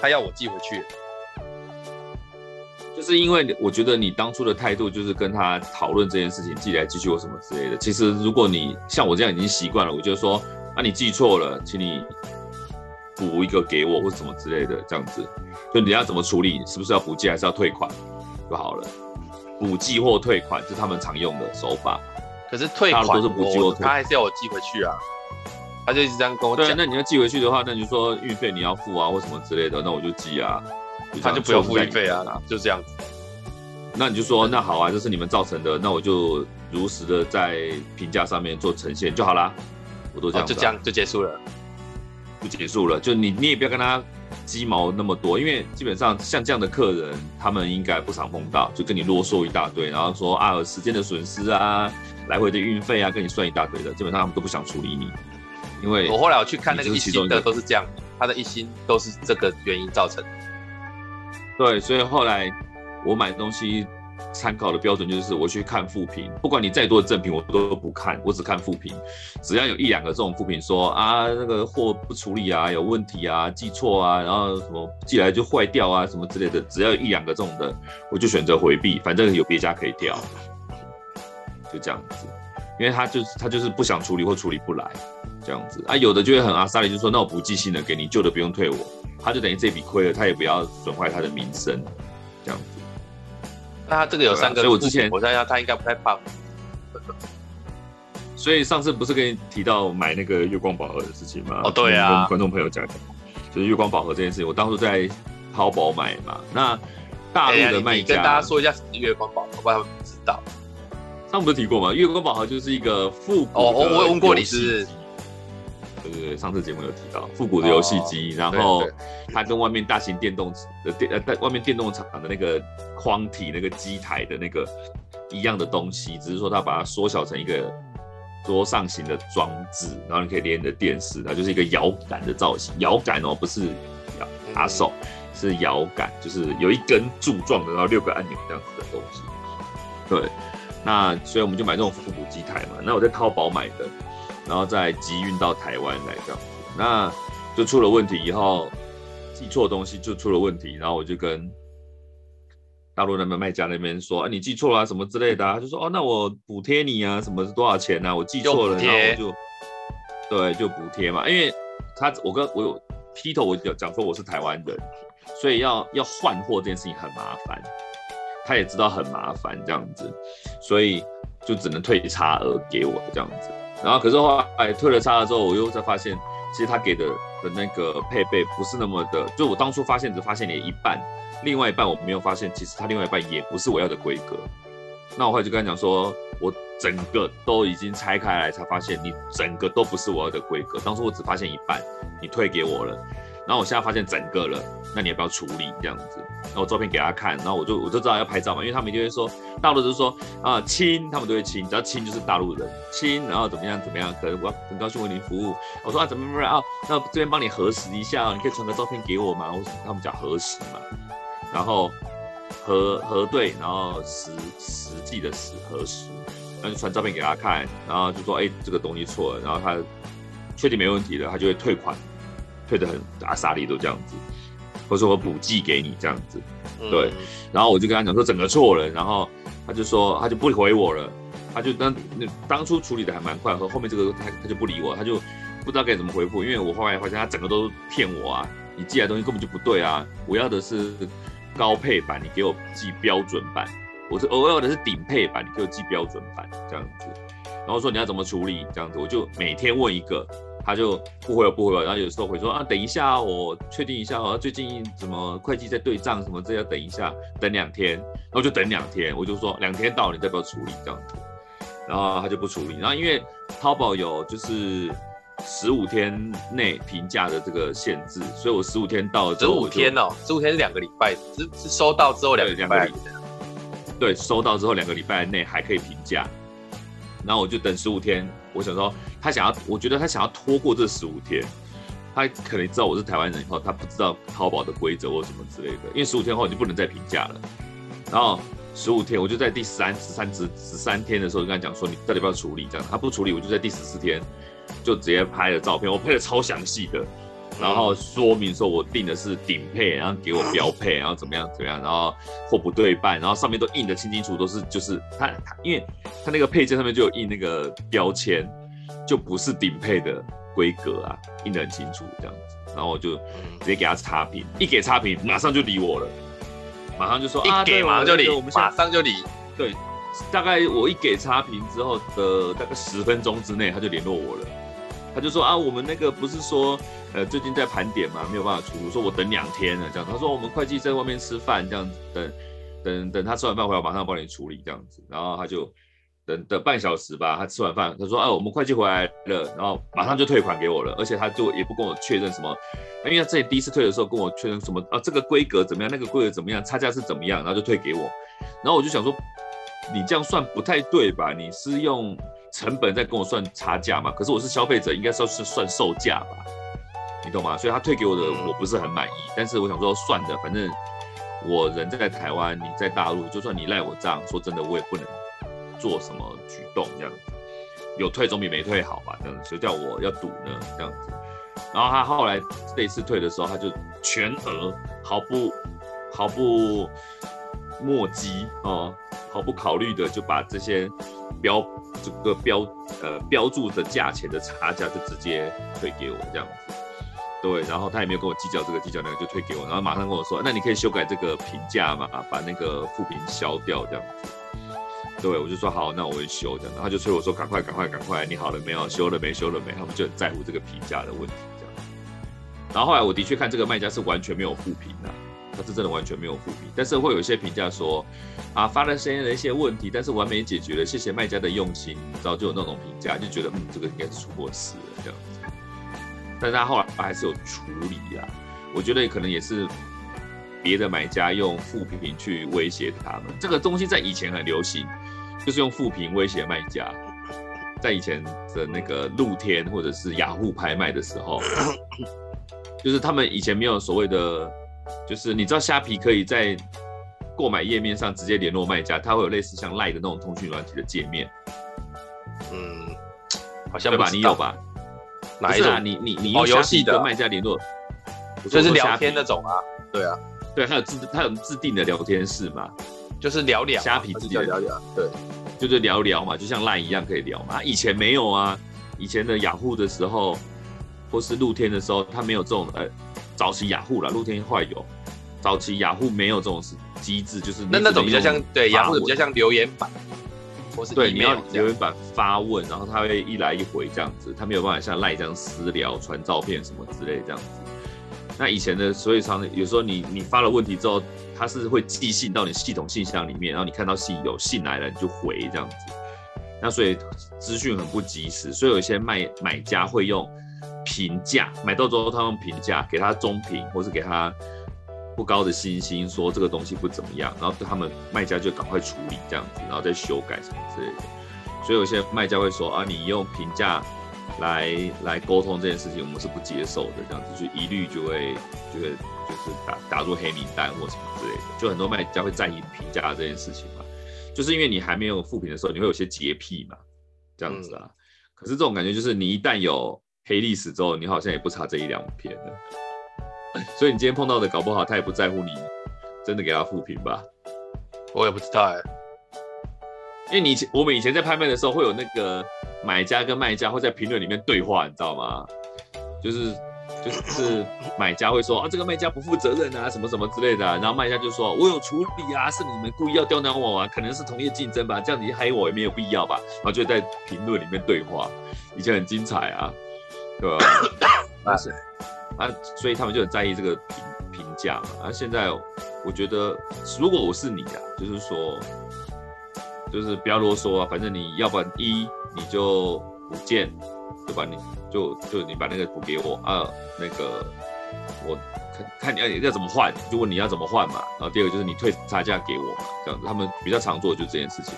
他要我寄回去。就是因为我觉得你当初的态度就是跟他讨论这件事情，寄来寄去或什么之类的。其实如果你像我这样已经习惯了，我就说啊你寄错了，请你补一个给我或什么之类的这样子。就你要怎么处理，是不是要补寄还是要退款就好了。补寄或退款是他们常用的手法。可是退款都是补寄或退款，他还是要我寄回去啊。他就一直这样跟我讲。对，那你要寄回去的话，那你就说运费你要付啊或什么之类的，那我就寄啊。他就不用付运费啊，就这样子。那你就说，那好啊，这是你们造成的，那我就如实的在评价上面做呈现就好啦。我都这样、啊哦，就这样就结束了，就结束了。就你也不要跟他鸡毛那么多，因为基本上像这样的客人，他们应该不常碰到，就跟你啰嗦一大堆，然后说啊时间的损失啊，来回的运费啊，跟你算一大堆的，基本上他们都不想处理你。因为我后来去看那个一星的都是这样的。他的一心都是这个原因造成的。对，所以后来我买东西参考的标准就是我去看负评，不管你再多的正评我都不看，我只看负评。只要有一两个这种负评说啊那个货不处理啊，有问题啊，寄错啊，然后什么寄来就坏掉啊什么之类的，只要有一两个这种的，我就选择回避，反正有别家可以挑，就这样子。因为他就是不想处理或处理不来这样子啊，有的就会很阿萨里，就说那我不寄新的给你，旧的不用退我，他就等于这笔亏了，他也不要损坏他的名声这样子。那他这个有三个，所以我之前我想想他应该不太怕。所以上次不是跟你提到买那个月光宝盒的事情吗？哦，对啊，跟观众朋友讲，就是月光宝盒这件事情，我当初在淘宝买嘛。那大陆的卖家，你跟大家说一下什么是月光宝盒，不然他们不知道。上次不是提过吗？月光宝盒就是一个复古的游戏机。哦，我问过你是。对对对，上次节目有提到复古的游戏机，然后它跟外面大型电动外面电动厂的那个框体、那个机台的那个一样的东西，只是说它把它缩小成一个桌上型的装置，然后你可以连你的电视，它就是一个摇杆的造型。摇杆哦，不是拿手，是摇杆，就是有一根柱状的，然后6个按钮这样子的东西。对，那所以我们就买这种复古机台嘛。那我在淘宝买的。然后再集运到台湾来这样子，那就出了问题以后，寄错东西就出了问题，然后我就跟大陆那边卖家那边说，啊你寄错了啊什么之类的啊，就说哦那我补贴你啊，什么多少钱啊，我寄错了，然后我就对就补贴嘛，因为我劈头我讲说我是台湾人，所以要换货这件事情很麻烦，他也知道很麻烦这样子，所以就只能退差额给我这样子。然后可是后来退了差了之后，我又再发现，其实他给的那个配备不是那么的，就我当初发现只发现了一半，另外一半我没有发现，其实他另外一半也不是我要的规格。那我后来就跟他讲说，我整个都已经拆开来才发现，你整个都不是我要的规格。当初我只发现一半，你退给我了，然后我现在发现整个了，那你要不要处理这样子？然后我照片给他看，然后我就知道要拍照嘛，因为他们一定会说，大陆就是说啊亲，他们都会亲，只要亲就是大陆人亲，然后怎么样怎么样，可能我要很高兴为您服务。我说啊怎么怎么啊，那这边帮你核实一下，你可以传个照片给我吗？我他们讲核实嘛，然后核对，然后实际的核实，然后就传照片给他看，然后就说哎这个东西错了，然后他确定没问题了，他就会退款。退得很阿萨利都这样子，或者说我补寄给你这样子，对。然后我就跟他讲说整个错了，然后他就说他就不回我了，他就当初处理的还蛮快，和后面这个他就不理我，他就不知道该怎么回复，因为我后来发现他整个都骗我啊，你寄来的东西根本就不对啊，我要的是高配版，你给我寄标准版，我要的是顶配版，你给我寄标准版这样子。然后说你要怎么处理这样子，我就每天问一个。他就不回我，然后有时候回说啊，等一下我确定一下哦，最近什么会计在对账什么这要等一下，等2天，然后就等2天，我就说2天到你再不要处理这样子，然后他就不处理，然后因为淘宝有就是15天内评价的这个限制，所以我15天到之后15天哦，15天是2个礼拜，是收到之后2个礼拜，对，收到之后2个礼拜内还可以评价。然后我就等15天，我想说我觉得他想要拖过这15天，他可能知道我是台湾人以后，他不知道淘宝的规则或什么之类的，因为15天后你就不能再评价了。然后15天，我就在第13天的时候就跟他讲说，你到底要不要处理这样，他不处理，我就在第14天就直接拍了照片，我拍的超详细的，然后说明说我订的是顶配，然后给我标配，然后怎么样怎么样，然后货不对半，然后上面都印的清清楚，都是就是它，因为它那个配件上面就有印那个标签，就不是顶配的规格啊，印的很清楚这样子。然后我就直接给他差评，一给差评马上就理我了，马上就说一给马上就理，马上就理。对，大概我一给差评之后的大概10分钟之内，他就联络我了。他就说啊，我们那个不是说，最近在盘点嘛，没有办法出。我说我等2天了，这样。他说我们会计在外面吃饭，这样子等他吃完饭回来，我马上帮你处理这样子。然后他就等半小时吧，他吃完饭，他说啊，我们会计回来了，然后马上就退款给我了，而且他就也不跟我确认什么，因为他之前第一次退的时候跟我确认什么啊，这个规格怎么样，那个规格怎么样，差价是怎么样，然后就退给我。然后我就想说，你这样算不太对吧？你是用成本在跟我算差价嘛？可是我是消费者，应该是算售价吧？你懂吗？所以他退给我的我不是很满意，但是我想说算了，反正我人在台湾，你在大陆，就算你赖我账，说真的我也不能做什么举动这样子，有退总比没退好吧？这样子谁叫我要赌呢？这样子。然后他后来这一次退的时候，他就全额毫不墨迹哦，毫不考虑的就把这些标注的价钱的差价就直接退给我这样子。对，然后他也没有跟我计较这个计较那个，就退给我，然后马上跟我说，那你可以修改这个评价嘛，把那个负评消掉这样子。对，我就说好，那我会修这样，然后他就催我说赶快，你好了没有？修了没？他们就很在乎这个评价的问题这样。然后后来我的确看这个卖家是完全没有负评的。他是真的完全没有复评，但是会有一些评价说，啊，发生了一些问题，但是完美解决了，谢谢卖家的用心，你知道就有那种评价，就觉得这个应该是出过事了这样子。但是他后来还是有处理啊，我觉得可能也是别的买家用复评去威胁他们，这个东西在以前很流行，就是用复评威胁卖家，在以前的那个露天或者是雅虎拍卖的时候，就是他们以前没有所谓的。就是你知道虾皮可以在购买页面上直接联络卖家，它会有类似像 LINE 的那种通讯软体的界面。嗯，好像吧，你有吧？哪一种？你用虾皮跟卖家联络，就是聊天那种啊？对啊，对，它有自定的聊天室嘛，就是聊聊虾皮自己聊，对，就是聊聊嘛，就像 LINE 一样可以聊嘛。以前没有啊，以前的雅虎的时候，或是露天的时候，它没有这种早期雅虎啦，露天坏有。早期雅虎没有这种机制，就是那种比较像对雅虎比较像留言板，或是对你要留言板发问，然后他会一来一回这样子，他没有办法像赖这样私聊、传照片什么之类这样子。那以前的，所以常有时候你发了问题之后，他是会寄信到你系统信箱里面，然后你看到有信来了你就回这样子。那所以资讯很不及时，所以有一些买家会用。评价买到之后，他用评价给他中评，或是给他不高的星星，说这个东西不怎么样，然后他们卖家就赶快处理这样子，然后再修改什么之类的。所以有些卖家会说啊，你用评价来沟通这件事情，我们是不接受的，这样子就一律就会就是打入黑名单或什么之类的。就很多卖家会在意评价这件事情嘛，就是因为你还没有复评的时候，你会有些洁癖嘛，这样子啊。可是这种感觉就是你一旦有黑历史之后，你好像也不差这一两篇了，所以你今天碰到的，搞不好他也不在乎你，真的给他复评吧？我也不知道因为我们以前在拍卖的时候，会有那个买家跟卖家会在评论里面对话，你知道吗？就是买家会说啊，这个卖家不负责任啊，什么什么之类的、啊，然后卖家就说我有处理啊，是你们故意要刁难我啊，可能是同业竞争吧，这样你害我也没有必要吧，然后就在评论里面对话，以前很精彩啊。对啊，但是啊，所以他们就很在意这个评价嘛。啊，现在我觉得，如果我是你啊，就是说，就是不要啰嗦啊，反正你要不然你就不见，对吧？你把那个补给我啊，那个我看你要怎么换，就问你要怎么换嘛。然后第二个就是你退差价给我嘛，这样子。他们比较常做的就是这件事情。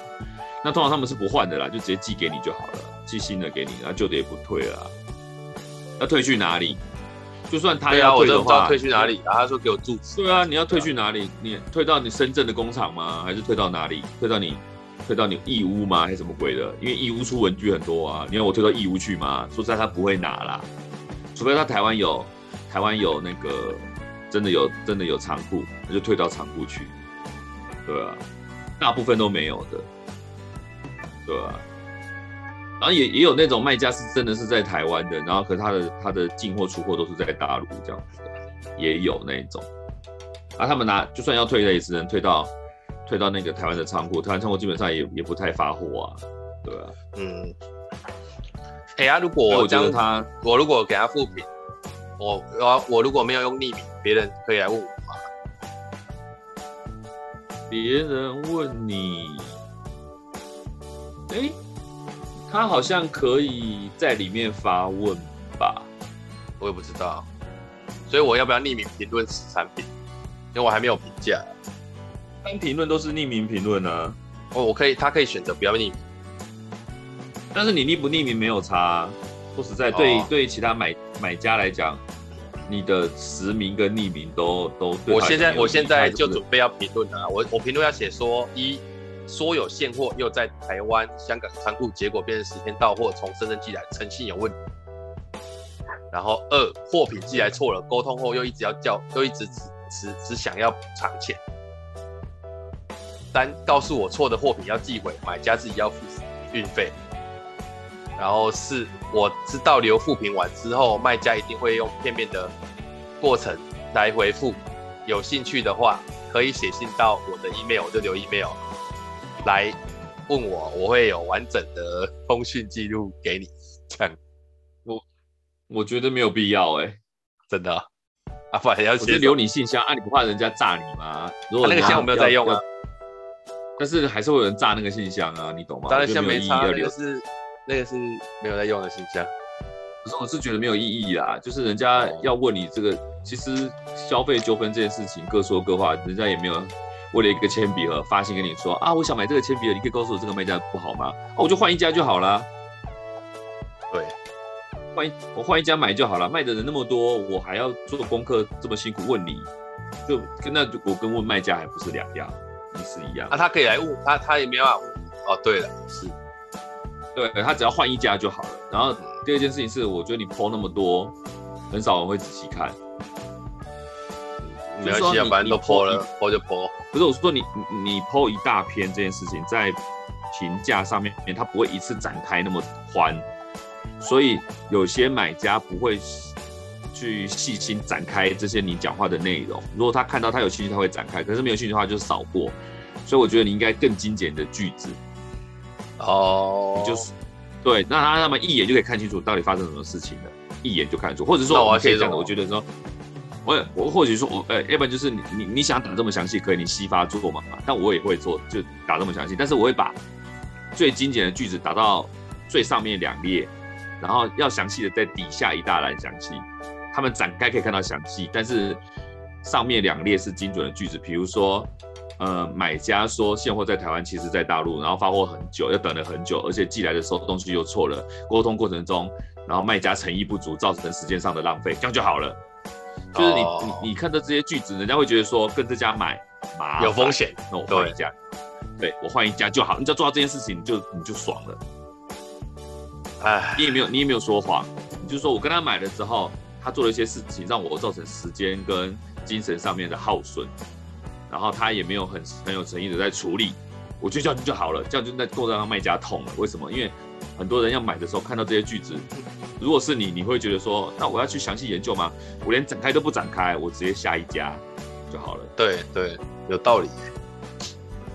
那通常他们是不换的啦，就直接寄给你就好了，寄新的给你，然后旧的也不退了啦。要退去哪里？就算他要退的话，退去哪里？然后他说给我住址。对啊，你要退去哪里？你退到你深圳的工厂吗？还是退到哪里？退到你义乌吗？还是什么鬼的？因为义乌出文具很多啊，你要我退到义乌去吗？说实在他不会拿啦，除非他台湾有那个真的有仓库，那就退到仓库去。对啊，大部分都没有的。对啊。然后也有那种卖家是真的是在台湾的，然后可是他的进货出货都是在大陆这样子的，也有那一种。啊，他们就算要退的也只能退到那个台湾的仓库，台湾仓库基本上也不太发货啊，对啊。嗯。如果我如果给他复评，我如果没有用匿名，别人可以来问我吗？别人问你，他好像可以在里面发问吧，我也不知道，所以我要不要匿名评论此产品？因为我还没有评价。但评论都是匿名评论啊。哦，他可以选择不要匿名，但是你匿不匿名没有差。说实在，对其他买家来讲，你的实名跟匿名都对。我现在就准备要评论了，我评论要写说一。说有现货又在台湾、香港仓库，结果变成10天到货，从深圳寄来，诚信有问题。然后二，货品寄来错了，沟通后又一直想要偿钱。三，告诉我错的货品要寄回，买家自己要付运费。然后四，我知道留复评完之后，卖家一定会用片面的过程来回复。有兴趣的话，可以写信到我的 email， 我就留 email。来问我，我会有完整的通讯记录给你。这样，我觉得没有必要真的啊，反正要直接留你信箱啊，你不怕人家炸你吗？如果那个箱我没有在用啊，但是还是会有人炸那个信箱啊，你懂吗？炸那箱没差，那个是没有在用的信箱。可是我是觉得没有意义啦，就是人家要问你这个，其实消费纠纷这件事情各说各话，人家也没有。为了一个铅笔盒发信跟你说啊，我想买这个铅笔盒，你可以告诉我这个卖家不好吗？啊，我就换一家就好了。对，我换一家买就好了。卖的人那么多，我还要做功课这么辛苦问你，就那我跟问卖家还不是两样，意思一样。啊，他可以来问他也没办法问。哦，对了，是，对他只要换一家就好了。然后第二件事情是，我觉得你 PO 那么多，很少人会仔细看。没关系啊，反正都 PO 了 ，PO 就 PO。不是我说你 PO 一大篇这件事情，在评价上面它不会一次展开那么宽，所以有些买家不会去细心展开这些你讲话的内容。如果他看到他有兴趣，他会展开；可是没有兴趣的话，就扫过。所以我觉得你应该更精简的句子。哦，就是对，那他们一眼就可以看清楚到底发生什么事情了，一眼就看得出。或者说，我可以这样的，我觉得说。我或许说，要不然就是你想打这么详细，可以你西发做嘛？但我也会做，就打这么详细。但是我会把最精简的句子打到最上面2列，然后要详细的在底下一大栏详细。他们展开可以看到详细，但是上面2列是精准的句子。比如说，买家说现货在台湾，其实在大陆，然后发货很久，又等了很久，而且寄来的时候东西又错了。沟通过程中，然后卖家诚意不足，造成时间上的浪费，这样就好了。就是你看到这些句子，人家会觉得说跟这家买有风险，那我换一家，对我换一家就好。你只要做到这件事情，你就爽了。哎，你也没有说谎，你就说我跟他买了之后，他做了一些事情让我造成时间跟精神上面的耗损，然后他也没有很有诚意的在处理，我觉得这样就好了，这样就够让卖家痛了。为什么？因为很多人要买的时候看到这些句子。如果是你会觉得说，那我要去详细研究吗？我连展开都不展开，我直接下一家就好了。对对，有道理。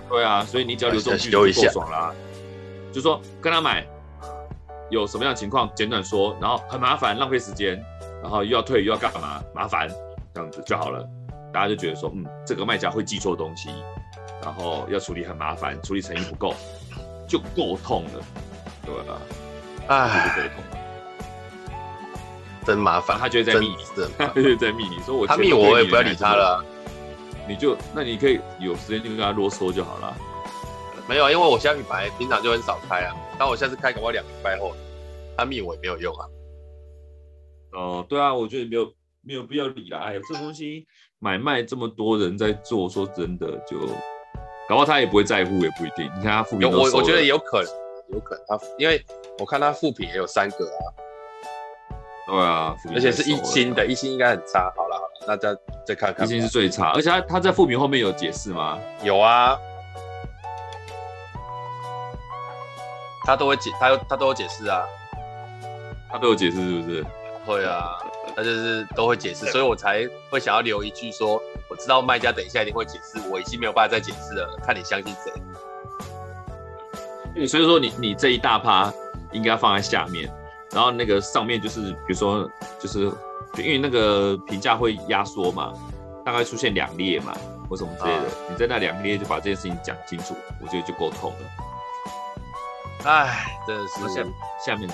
对啊，所以你只要留这种句子就够爽啦。就说跟他买有什么样的情况，简短说，然后很麻烦，浪费时间，然后又要退又要干嘛，麻烦这样子就好了。大家就觉得说，这个卖家会寄错东西，然后要处理很麻烦，处理诚意不够，就够痛了。对啊，就够痛了。真麻烦，他就会在密你，说我他密我也不要理他了，那你可以有时间就跟他啰嗦就好了。没有，因为我虾米牌平常就很少开啊，但我下次开搞不好2个礼拜后，他密我也没有用啊。哦，对啊，我觉得没有必要理啦。哎呀，这东西买卖这么多人在做，说真的就，搞不好他也不会在乎，也不一定。你看他复评，我觉得有可能他，因为我看他复评也有3个啊。对啊，而且是1星的，1星应该很差。好了，那再看看。1星是最差，而且他在复评后面有解释吗？有啊，他都有解释啊，他都有解释是不是？会啊，他就是都会解释，所以我才会想要留一句说，我知道卖家等一下一定会解释，我已经没有办法再解释了，看你相信谁。所以说你这一大趴应该放在下面。然后那个上面就是，比如说，就是因为那个评价会压缩嘛，大概出现2列嘛，或什么之类的。你在那2列就把这件事情讲清楚，我觉得就够痛了。哎，真的是下面，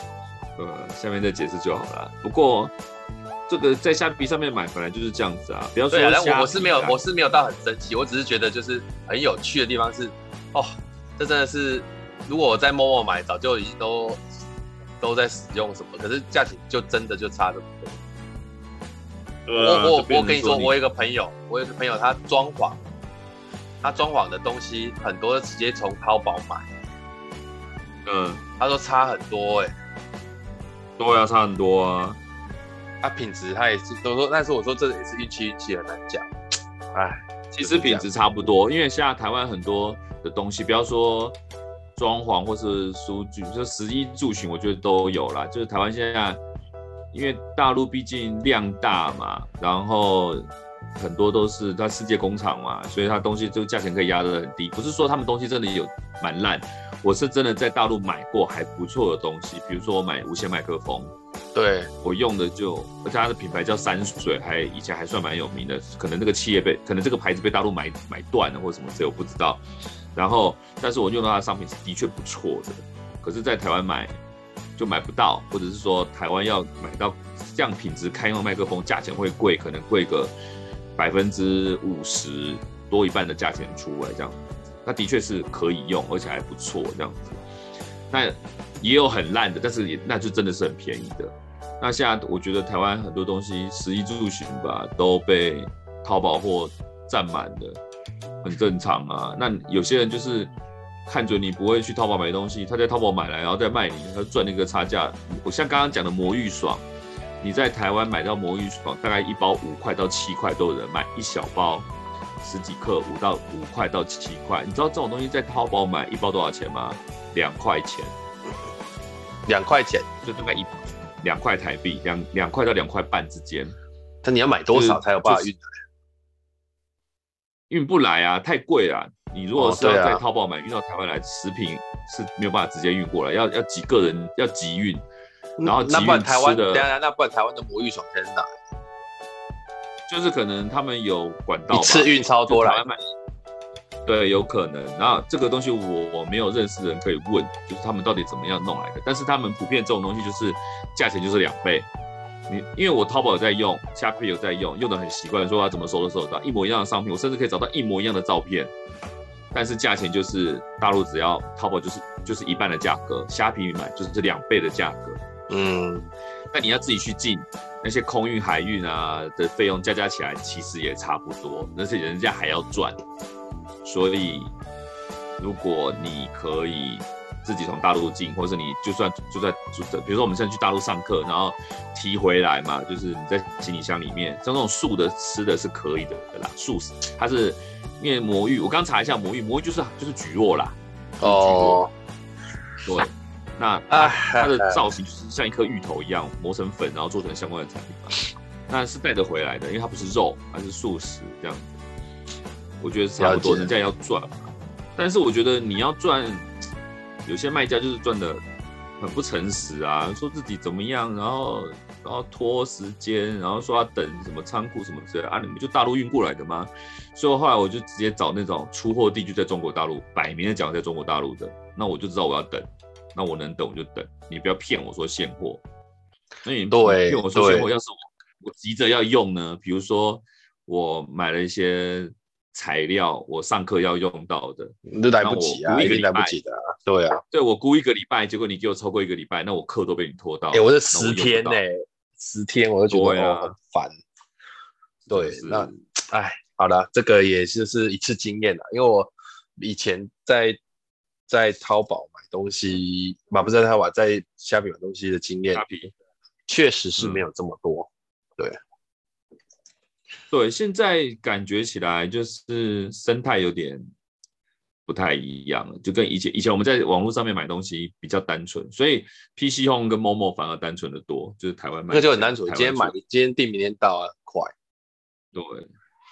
下面再解释就好了。不过这个在虾皮上面买本来就是这样子啊，不要说虾皮。我是没有到很生气，我只是觉得就是很有趣的地方是，这真的是如果我在Momo买，早就已经都在使用什么，可是价钱就真的就差这么多。我跟你说，我有一个朋友，他装潢的东西很多，直接从淘宝买。嗯，他说差很多哎、欸。对啊，差很多啊。他、啊、品质他也是都说，但是我说这也是运气很难讲。哎，其实品质差不多，因为现在台湾很多的东西，不要说装潢或是书具，就食衣住行，我觉得都有啦。就是台湾现在。因为大陆毕竟量大嘛，然后很多都是它世界工厂嘛，所以它东西就价钱可以压得很低。不是说他们东西真的有蛮烂，我是真的在大陆买过还不错的东西，比如说我买无线麦克风，对我用的就，而且它的品牌叫山水，还以前还算蛮有名的，可能那个企业可能这个牌子被大陆买断了或什么之类，我不知道。然后，但是我用到它的商品是的确不错的，可是在台湾买。就买不到，或者是说台湾要买到这样品质开用的麦克风，价钱会贵，可能贵个50%多一半的价钱出来这样。那的确是可以用，而且还不错这样子。那也有很烂的，但是那就真的是很便宜的。那现在我觉得台湾很多东西，食衣住行吧，都被淘宝货占满了，很正常啊。那有些人就是。看准你不会去淘宝买东西，他在淘宝买来，然后再卖你，他赚那个差价。我像刚刚讲的魔芋爽，你在台湾买到魔芋爽，大概一包5块到7块都有人卖，一小包10几克，5块到7块。你知道这种东西在淘宝买一包多少钱吗？2块钱，2块钱就大概2块台币，2块到2块半之间。但你要买多少才有办法运来？运不来啊，太贵了。你如果是要在淘宝买运到台湾来，食品是没有办法直接运过来，要几个人要集运，然后集运吃的。那不然台湾的魔芋爽在哪？就是可能他们有管道吧，一次运超多来。对，有可能。然后这个东西我没有认识的人可以问，就是他们到底怎么样弄来的。但是他们普遍这种东西就是价钱就是2倍。因为我淘宝有在用，虾皮有在用，用的很习惯，说他怎么收都收得到一模一样的商品，我甚至可以找到一模一样的照片。但是价钱就是大陆只要淘宝就是一半的价格，虾皮买就是2倍的价格。嗯，但你要自己去进那些空运、海运啊的费用加起来，其实也差不多，而且人家还要赚。所以如果你可以自己从大陆进，或者你就算比如说我们现在去大陆上课，然后提回来嘛，就是你在行李箱里面，像这种素的吃的是可以的啦，素它是。因为魔芋，我刚查一下魔芋就是蒟蒻啦。哦，对，那它的造型就是像一颗芋头一样磨成粉，然后做成相关的产品嘛。那是带得回来的，因为它不是肉，它是素食这样子。我觉得差不多，人家要赚嘛。但是我觉得你要赚，有些卖家就是赚的很不诚实啊，说自己怎么样，然后拖时间，然后说要等什么仓库什么之类的啊，你们就大陆运过来的吗？所以后来我就直接找那种出货地区在中国大陆，摆明的讲在中国大陆的，那我就知道我要等，那我能等我就等，你不要骗我说现货。那你骗我说现货，要是我急着要用呢？比如说我买了一些材料，我上课要用到的，那来不及啊，一定来不及的啊。对啊，对我估一个礼拜，结果你给我超过1个礼拜，那我课都被你拖到。我是10天呢、欸。10天我就觉得、很烦，对，那哎，好了，这个也就是一次经验了，因为我以前在淘宝买东西，不是在淘宝，在虾皮买东西的经验，确实是没有这么多，对，现在感觉起来就是生态有点不太一样了，就跟以前我们在网络上面买东西比较单纯，所以 PC Home 跟 Momo 反而单纯的多，就是台湾买那就很单纯，今天订明天到啊，快，对，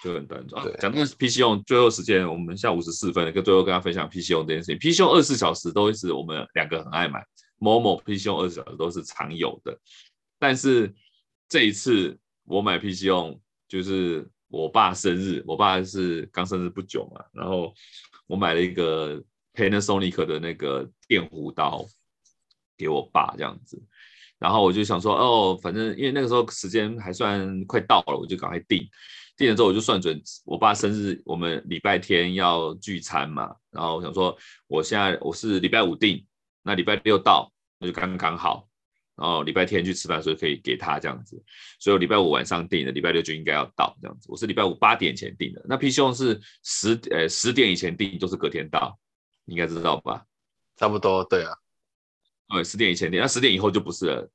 就很单纯。讲到 PC Home 最后时间，我们下54分了，最后跟大家分享 PC Home 这件事情。PC Home 24小时都是我们两个很爱买 ，Momo PC Home 24小时都是常有的，但是这一次我买 PC Home 就是我爸生日，我爸是刚生日不久嘛，然后。我买了一个 Panasonic 的那个电弧刀给我爸这样子，然后我就想说，哦，反正因为那个时候时间还算快到了，我就赶快订。订了之后我就算准我爸生日，我们礼拜天要聚餐嘛，然后我想说，我现在我是礼拜5订，那礼拜6到，那就刚刚好。然后礼拜天去吃饭，所以可以给他这样子。所以我礼拜五晚上订的，礼拜六就应该要到这样子。我是礼拜五8点前订的，那 P 兄是10点以前订，就是隔天到，你应该知道吧？差不多，对啊。对，10点以前订，那10点以后就不是了，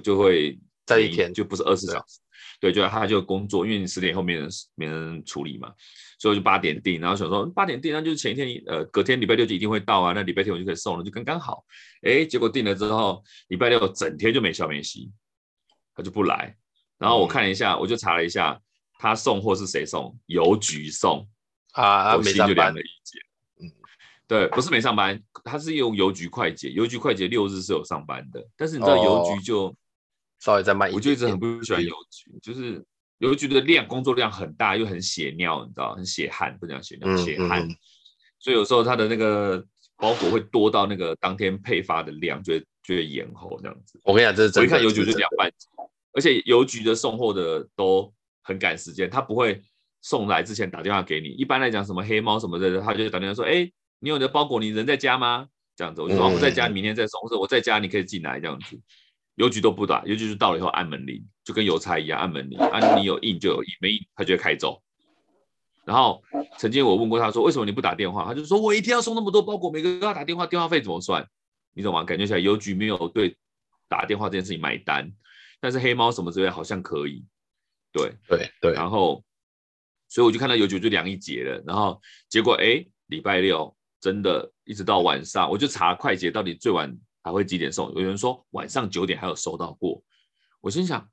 就会再一天，就不是24小时。对，就他就工作，因为你10点以后没人处理嘛，所以我就8点订，然后想说8点订，那就是前一天隔天礼拜六就一定会到啊，那礼拜天我就可以送了，就刚刚好。哎，结果订了之后，礼拜六整天就没消没息，他就不来。然后我看了一下，我就查了一下，他送货是谁送？邮局送啊，我心就凉了一截。对，不是没上班，他是用邮局快捷，邮局快捷6日是有上班的，但是你知道邮局就稍微再慢一点，我就一直很不喜欢邮局，就是邮局的量工作量很大，又很血尿，你知道，很血汗，不讲血尿，血汗，所以有时候他的那个包裹会多到那个当天配发的量，就会延后这样子。我跟你讲，这是真的，我一看邮局就2万件，而且邮局的送货的都很赶时间，他不会送来之前打电话给你，一般来讲什么黑猫什么的，他就打电话说，哎，你有你的包裹，你人在家吗？这样子，我就说我在家，明天再送，或者我在家，你可以进来这样子。邮局都不打，邮局就到了以后按门铃，就跟邮差一样按门铃啊，你有印就有印，没印他就会开走。然后曾经我问过他说，为什么你不打电话？他就说我一天要送那么多包裹，每个人要打电话，电话费怎么算？你懂吗？感觉起来邮局没有对打电话这件事情买单，但是黑猫什么之类好像可以。对。然后，所以我就看到邮局就凉一截了。然后结果礼拜六真的一直到晚上，我就查快捷到底最晚还会几点送？有人说晚上9点还有收到过，我心想，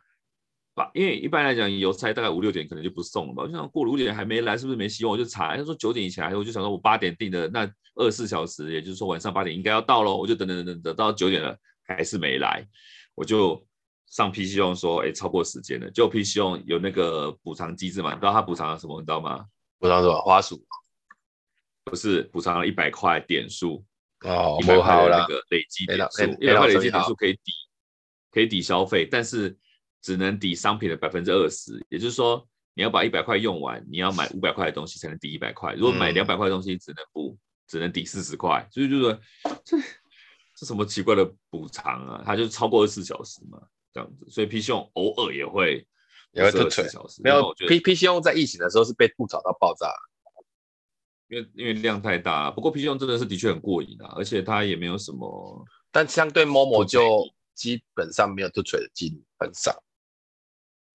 因为一般来讲邮差大概5、6点可能就不送了吧。我想过了5点还没来，是不是没希望？我就查，他说9点以前来，我就想说我8点订的，那24小时，也就是说晚上8点应该要到喽。我就等到9点了，还是没来，我就上 PC 用说，超过时间了。就 PC 用有那个补偿机制嘛？你知道他补偿了什么？你知道吗？补偿什么？花鼠？不是，补偿了100块点数。哦，100块的那个累积点数，100块累积点数可以抵消费，但是只能抵商品的 20%， 也就是说你要把100块用完，你要买500块的东西才能抵100块，如果买200块的东西只能抵40块，所以就说这什么奇怪的补偿啊？它就超过24小时嘛，这样子，所以 P 兄偶尔也会退水，没有 P 兄在疫情的时候是被吐槽到爆炸。因为量太大了，不过 P 兄真的是的确很过瘾啊，而且他也没有什么，但相对 Momo 就基本上没有吐锤的几率很少，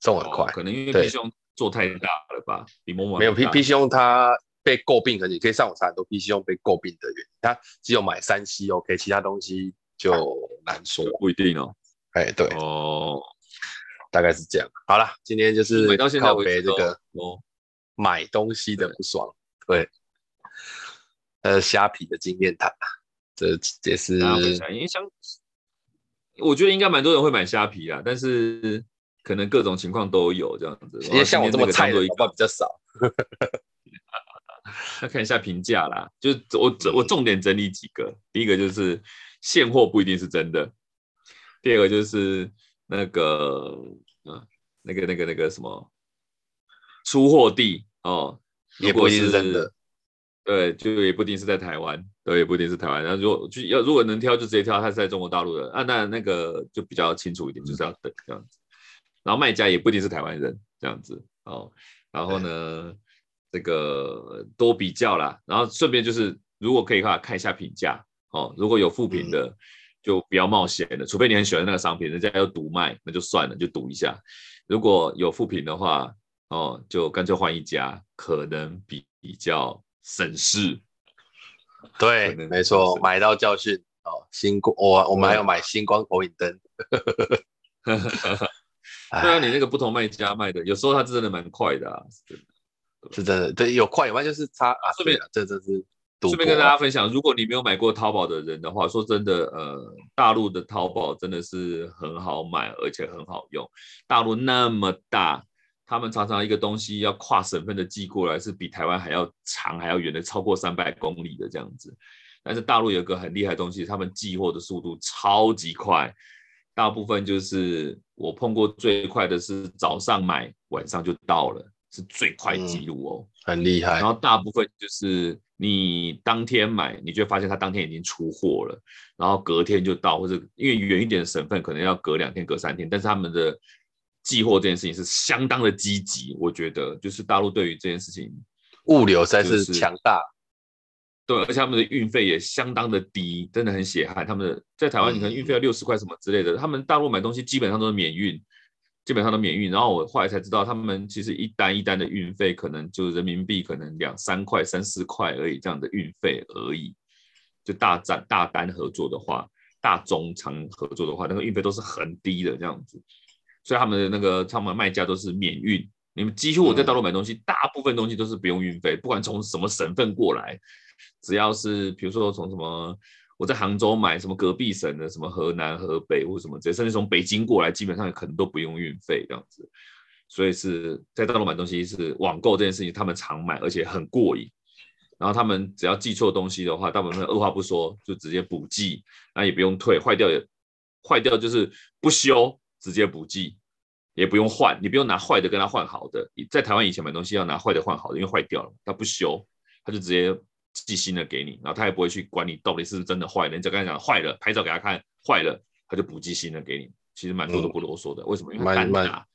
送很快，可能因为 P 兄做太大了吧，比 Momo 没有 P 兄他被诟病，可能你可以上网查很多 P 兄被诟病的原因，他只有买3C OK， 其他东西就难说，不一定哦，对哦，大概是这样。好啦，今天就是靠北这个买东西的不爽，对。虾皮的经验谈，这也是，我觉得应该蛮多人会买虾皮啦，但是可能各种情况都有这样子。因为像我这么菜的人比较少。那看一下评价啦，就 我重点整理几个，第一个就是现货不一定是真的，第二个就是那个什么出货地哦，也不一定是真的。对，就也不一定是在台湾，对，也不一定是台湾。然后如果能挑，就直接挑他是在中国大陆的啊，那个就比较清楚一点，就是要等这样子。然后卖家也不一定是台湾人这样子哦。然后呢，这个多比较啦。然后顺便就是，如果可以的话，看一下评价哦。如果有负评的，就不要冒险了，除非你很喜欢那个商品，人家要独卖，那就算了，就赌一下。如果有负评的话，哦，就干脆换一家，可能比较。省事，对，没错，买到教训哦。我们还要买星光投影灯。对啊，你那个不同卖家卖的，有时候它真的蛮快的啊，是真的，对，有快有慢，就是差啊。顺便，这真是赌博。顺便跟大家分享，如果你没有买过淘宝的人的话，说真的，大陆的淘宝真的是很好买，而且很好用。大陆那么大。他们常常一个东西要跨省份的寄过来，是比台湾还要长还要远的，超过300公里的这样子。但是大陆有一个很厉害的东西，他们寄货的速度超级快，大部分就是我碰过最快的是早上买晚上就到了，是最快记录哦，很厉害。然后大部分就是你当天买，你就会发现它当天已经出货了，然后隔天就到，或者因为远一点的省份可能要隔2天、隔3天，但是他们的寄货这件事情是相当的积极，我觉得就是大陆对于这件事情物流真是强大，对，而且他们的运费也相当的低，真的很血汗。他们的在台湾你可能运费要60块什么之类的，他们大陆买东西基本上都是免运，基本上都免运。然后我后来才知道，他们其实一单一单的运费可能就人民币可能2-3块、3-4块而已，这样的运费而已。就大单合作的话，大中长合作的话，那个运费都是很低的这样子。所以他们的那个他们卖家都是免运。你们几乎我在大陆买东西，大部分东西都是不用运费，不管从什么省份过来，只要是比如说从什么我在杭州买什么隔壁省的什么河南、河北或什么之类，甚至从北京过来，基本上可能都不用运费这样子。所以是在大陆买东西是网购这件事情，他们常买而且很过瘾。然后他们只要寄错东西的话，大部分二话不说就直接补寄，那也不用退，坏掉就是不修，直接补寄。也不用换，你不用拿坏的跟他换好的。在台湾以前买东西要拿坏的换好的，因为坏掉了，他不修，他就直接寄新的给你，然后他也不会去管你到底是不是真的坏的。你只要跟他讲坏了，拍照给他看，坏了，他就补寄新的给你。其实蛮多都不啰嗦的，为什么？因为他单打，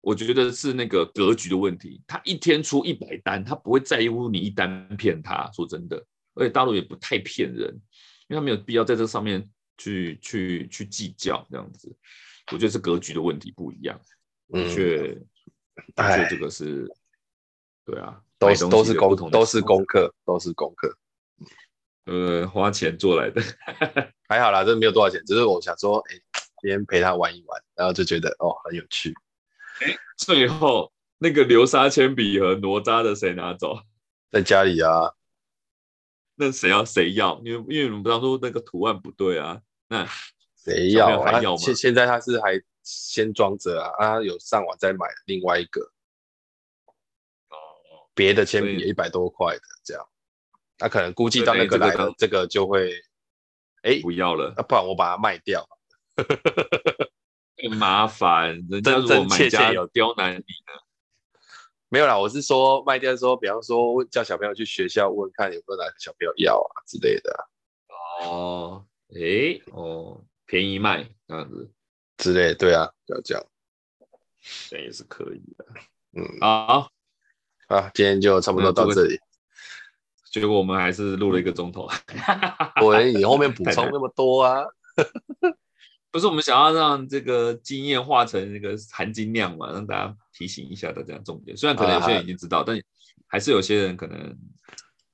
我觉得是那个格局的问题。他一天出100单，他不会在乎你一单骗他。说真的，而且大陆也不太骗人，因为他没有必要在这上面去计较这样子。我觉得是格局的问题不一样，的确这个是，对啊，都是功课，花钱做来的，还好啦，这没有多少钱，只是我想说，今天陪他玩一玩，然后就觉得很有趣。最后那个流沙铅笔和哪吒的谁拿走？在家里啊，那谁要？因为我们当初那个图案不对啊，那。谁要啊？现在他是还先装着啊，他有上网再买另外一个，别的铅笔也100多块的这样，他可能估计到那个来了，这个就会不要了，不然我把它卖掉，很麻烦。人家如果买家有刁难你呢？没有啦，我是说卖掉的时候，比方说叫小朋友去学校问看有没有哪个小朋友要啊之类的啊。便宜卖这样子之类，对啊，要这样，这也是可以的。好，今天就差不多到这里。结果我们还是录了1个钟头。对，你后面补充那么多啊？不是，我们想要让这个经验化成那个含金量嘛，让大家提醒一下大家重点。虽然可能有些人已经知道，但还是有些人可能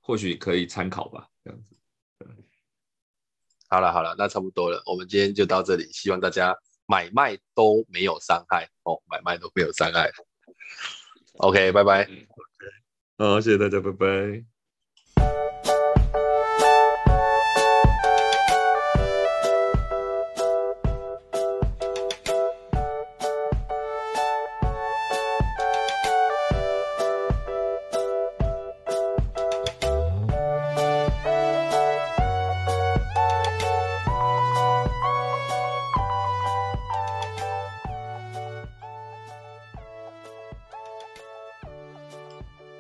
或许可以参考吧，这样子。好了，那差不多了，我们今天就到这里，希望大家买卖都没有伤害哦，买卖都没有伤害。OK， 拜拜。好，谢谢大家，拜拜。